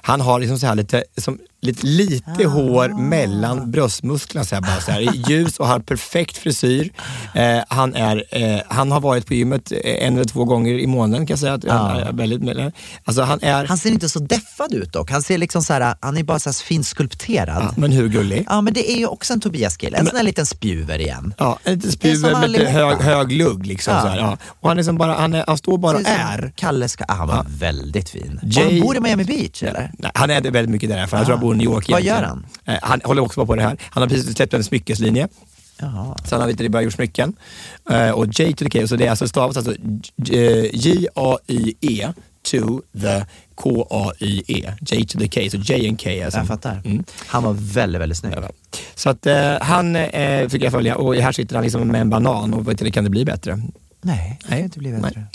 Han har liksom så här lite, som, lite, lite ah. hår mellan bröstmusklerna så här, bara så här, ljus och har perfekt frisyr. Eh, han, är, eh, han har varit på gymmet en eller två gånger i månaden kan jag säga. Att ah. han, är väldigt, alltså, han, är... han ser inte så deffad ut dock. Han ser liksom så här, han är bara så här fint skulpterad. Ja, men hur gullig? Ja, men det är ju också en Tobias Kill. En sån här liten spjuver igen. Ja, en liten spjuver med lite hög, hög lugg liksom. Ja. Så här, ja. Och han är som bara, han, är, han står bara är. Kalle ska, ah, han var ja. väldigt fin. J- han bor i Miami Beach eller? Nej, han är väldigt mycket där, för jag tror han bor i New York. Vad gör han? Han håller också på det här. Han har precis släppt en smyckeslinje. Jaha. Så han har inte börjat göra smycken. Och J to the K, så det är alltså stavas alltså J A I E to the K A I E. J to the K, så J and K. Alltså. Jag fattar. Mm. Han var väldigt, väldigt snygg. Så att eh, han eh, fick jag följa, och här sitter han liksom med en banan och vet inte, kan det bli bättre? Nej, det kan inte bli bättre. Nej.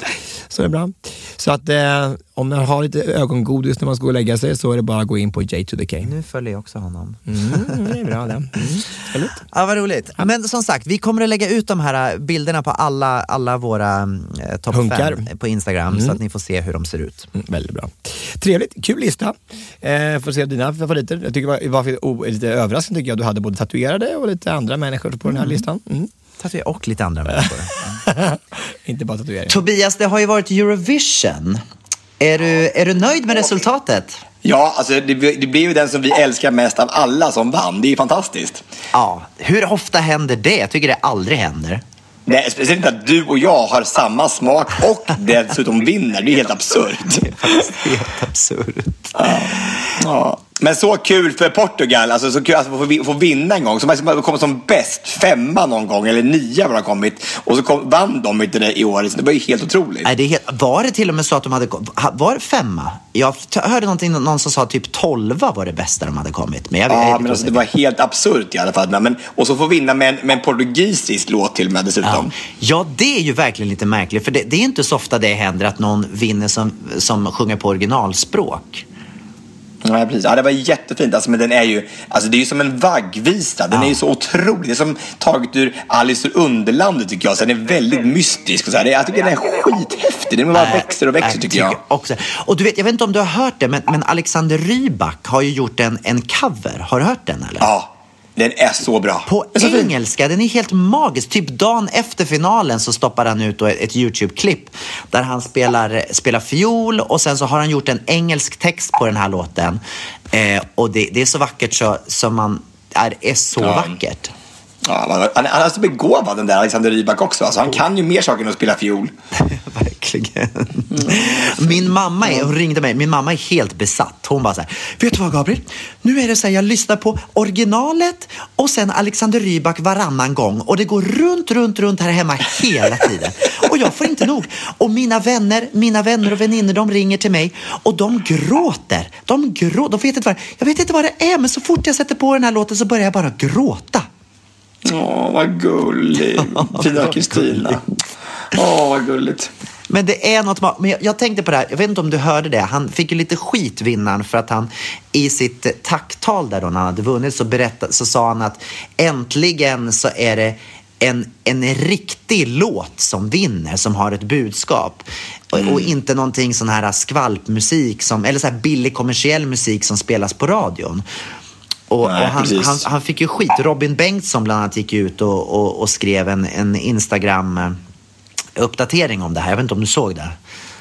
Så det är bra. Så att eh, om man har lite ögongodis när man ska lägga sig, så är det bara att gå in på J to the K. Nu följer jag också honom. Mm, det är bra det. Mm. Roligt. Ja, vad roligt. Men som sagt, vi kommer att lägga ut de här bilderna på alla, alla våra eh, topp fem på Instagram. Mm. Så att ni får se hur de ser ut. Mm, väldigt bra. Trevligt, kul lista. Eh, får se dina favoriter. Jag tycker det var, var oh, lite överraskande tycker jag. Du hade både tatuerade och lite andra människor på mm. den här listan. Mm. Tatuer och lite andra människor. Inte bara tatuering. Tobias, det har ju varit Eurovision. Är du, är du nöjd med resultatet? Ja, alltså det, det blev ju den som vi älskar mest av alla som vann. Det är fantastiskt. Ja, hur ofta händer det? Jag tycker det aldrig händer. Nej, speciellt inte att du och jag har samma smak och dessutom vinner. Det är helt absurt. Det är helt absurt. Ja, ja. Men så kul för Portugal, alltså så kul att alltså, få vinna en gång. Så man kom som bäst femma någon gång, eller nia var de kommit. Och så kom, vann de inte det i år, så det var ju helt otroligt. Nej, det är helt, var det till och med så att de hade, var det femma? Jag hörde någonting, någon som sa typ tolva var det bästa de hade kommit. Men jag, ja, jag, men alltså, det var helt absurt i alla fall. Men, och så få vinna med en, med en portugisisk låt till med dessutom. Ja. Ja, det är ju verkligen lite märkligt, för det, det är inte så ofta det händer att någon vinner som, som sjunger på originalspråk. Ja, precis. Ja, det var jättefint. Alltså, men den är ju, alltså, det är ju som en vaggvisa. Den ja. är ju så otrolig. Det är som taget ur Alice ur Underlandet, tycker jag. Så den är väldigt mystisk. Och så här. Jag tycker den är skithäftig. Den bara äh, växer och växer, äh, tycker jag. Också. Och du vet, jag vet inte om du har hört det, men, men Alexander Rybak har ju gjort en, en cover. Har du hört den, eller? Ja. Den är så bra. På så engelska, fin. Den är helt magisk. Typ dagen efter finalen så stoppar han ut ett YouTube-klipp där han spelar, spelar fiol, och sen så har han gjort en engelsk text på den här låten. Eh, och det, det är så vackert så, så man är, är så ja. vackert. Ja, han, han är så begåvad, den där Alexander Rybak också. Alltså, han kan ju mer saker än att spela fiol. Verkligen. Min mamma är, hon ringde mig. Min mamma är helt besatt. Hon bara så här, vet du vad Gabriel? Nu är det så här, jag lyssnar på originalet och sen Alexander Rybak varannan gång. Och det går runt, runt, runt här hemma hela tiden. Och jag får inte nog. Och mina vänner, mina vänner och väninner, de ringer till mig. Och de gråter. De gråter. De vet inte vad, jag vet inte vad det är, men så fort jag sätter på den här låten så börjar jag bara gråta. Åh, vad gulligt. Fina Kristina. Åh, vad gulligt. Men det är något, men jag, jag tänkte på det här. Jag vet inte om du hörde det. Han fick ju lite skit, vinnaren, för att han i sitt tacktal där då när han hade vunnit så berättade, så sa han att äntligen så är det en, en riktig låt som vinner, som har ett budskap. Mm. Och inte någonting sån här skvalpmusik som, eller så här billig kommersiell musik som spelas på radion. Och, Nej, och han, han, han fick ju skit. Robin Bengtsson bland annat gick ut och, och, och skrev en, en Instagram-uppdatering om det här. Jag vet inte om du såg det.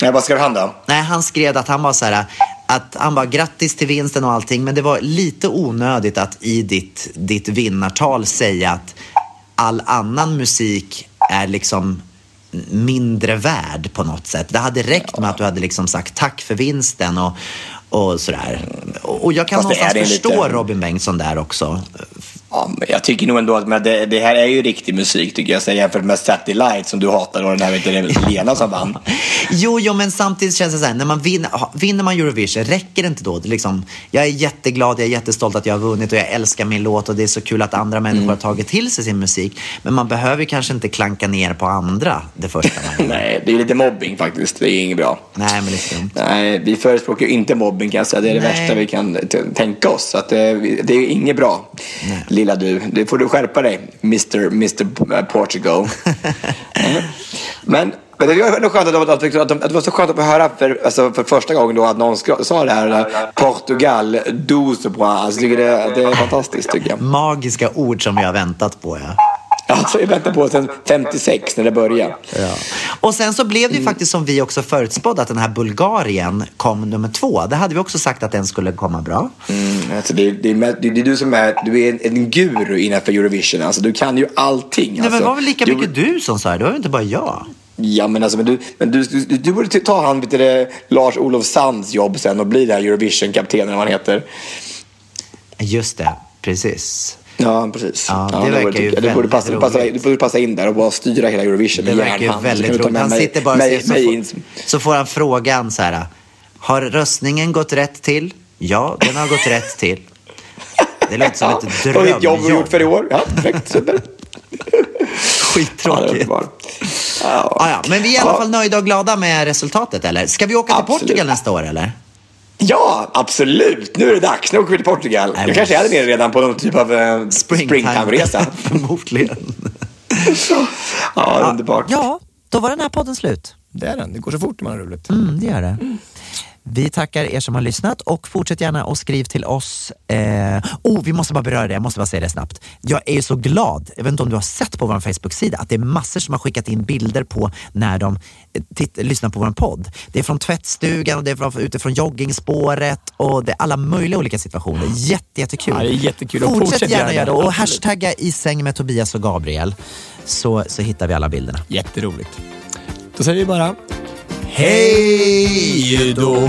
Nej, vad skrev han då? Nej, han skrev att han var så här, att han var grattis till vinsten och allting, men det var lite onödigt att i ditt, ditt vinnartal säga att all annan musik är liksom mindre värd på något sätt. Det hade räckt med att du hade liksom sagt tack för vinsten och och sådär. Och jag kan någonstans förstå lite... Robin Bengtsson där också. Ja, men jag tycker nog ändå att men det, det här är ju riktig musik tycker jag, så jämfört med Satellite som du hatar och den här vet inte Lena som vann. Jo, jo, men samtidigt känns det så här, när man vinner, vinner man Eurovision, räcker det inte då? Det liksom, jag är jätteglad, jag är jättestolt att jag har vunnit och jag älskar min låt och det är så kul att andra människor mm. har tagit till sig sin musik. Men man behöver kanske inte klanka ner på andra det första. Nej, det är lite mobbing faktiskt, det är inget bra. Nej, men liksom. Nej, vi förespråkar ju inte mobbing kan jag säga, det är det Nej. Värsta vi kan t- tänka oss. Så att, det, det är ju inget bra. Nej. Lilla du, det får du skärpa dig mister mister Portugal. Mm. Men, men det var nog skönt att, att, att, att det var så skönt att höra för, alltså för första gången då att någon sa det här Portugal douze bra. Alltså, det, det är fantastiskt tycker jag. Magiska ord som jag har väntat på, ja. Alltså jag väntar på sen femtiosex när det börjar. Ja. Och sen så blev det ju mm. faktiskt som vi också förutspådde att den här Bulgarien kom nummer två. Det hade vi också sagt att den skulle komma bra. Mm, alltså det, det, det, det, det är du som är, du är en, en guru innanför Eurovision. Alltså du kan ju allting. Alltså, Nej, men det var väl lika du... mycket du som sa det, det var ju inte bara jag. Ja men alltså men du men du du, du, du borde ta hand vid det Lars Olof Sands jobb sen och bli den här Eurovision-kaptenen eller vad han heter. Just det, precis. Ja, precis. Ja, det ja, verkar borde, ju du, du borde passa, passa, du borde passa in där och bara styra hela Eurovision. Det verkar ju väldigt roligt. Han sitter bara med, med, med, med, med. Så, får, så får han frågan så här: har röstningen gått rätt till? Ja, den har gått rätt till. Det låter som ett drömjobb. Och mitt jobb har gjort för i år. Ja, perfekt, super. Skittråkigt. Ja, ja. Ja, ja. Men vi är i alla fall nöjda och glada med resultatet, eller? Ska vi åka till Absolut. Portugal nästa år, eller? Ja, absolut. Nu är det dags. Nu åker vi till Portugal. Nej, jag kanske hade med redan på någon typ av eh, springtime-resa. Förmodligen. Ja, ja, underbart. Ja, då var den här podden slut. Det är den. Det går så fort när man har roligt. Mm, det gör det. Mm. Vi tackar er som har lyssnat och fortsätt gärna och skriv till oss. Eh, oh, vi måste bara beröra det. Jag måste bara säga det snabbt. Jag är ju så glad, jag vet inte om du har sett på vår Facebook-sida, att det är massor som har skickat in bilder på när de titt- lyssnar på vår podd. Det är från tvättstugan och det är från, utifrån joggingspåret och det är alla möjliga olika situationer. Jätte, jättekul. Ja, det är jättekul. Fortsätt, fortsätt gärna göra det. Och hashtagga i säng med Tobias och Gabriel så, så hittar vi alla bilderna. Jätteroligt. Då säger vi bara... Hej då!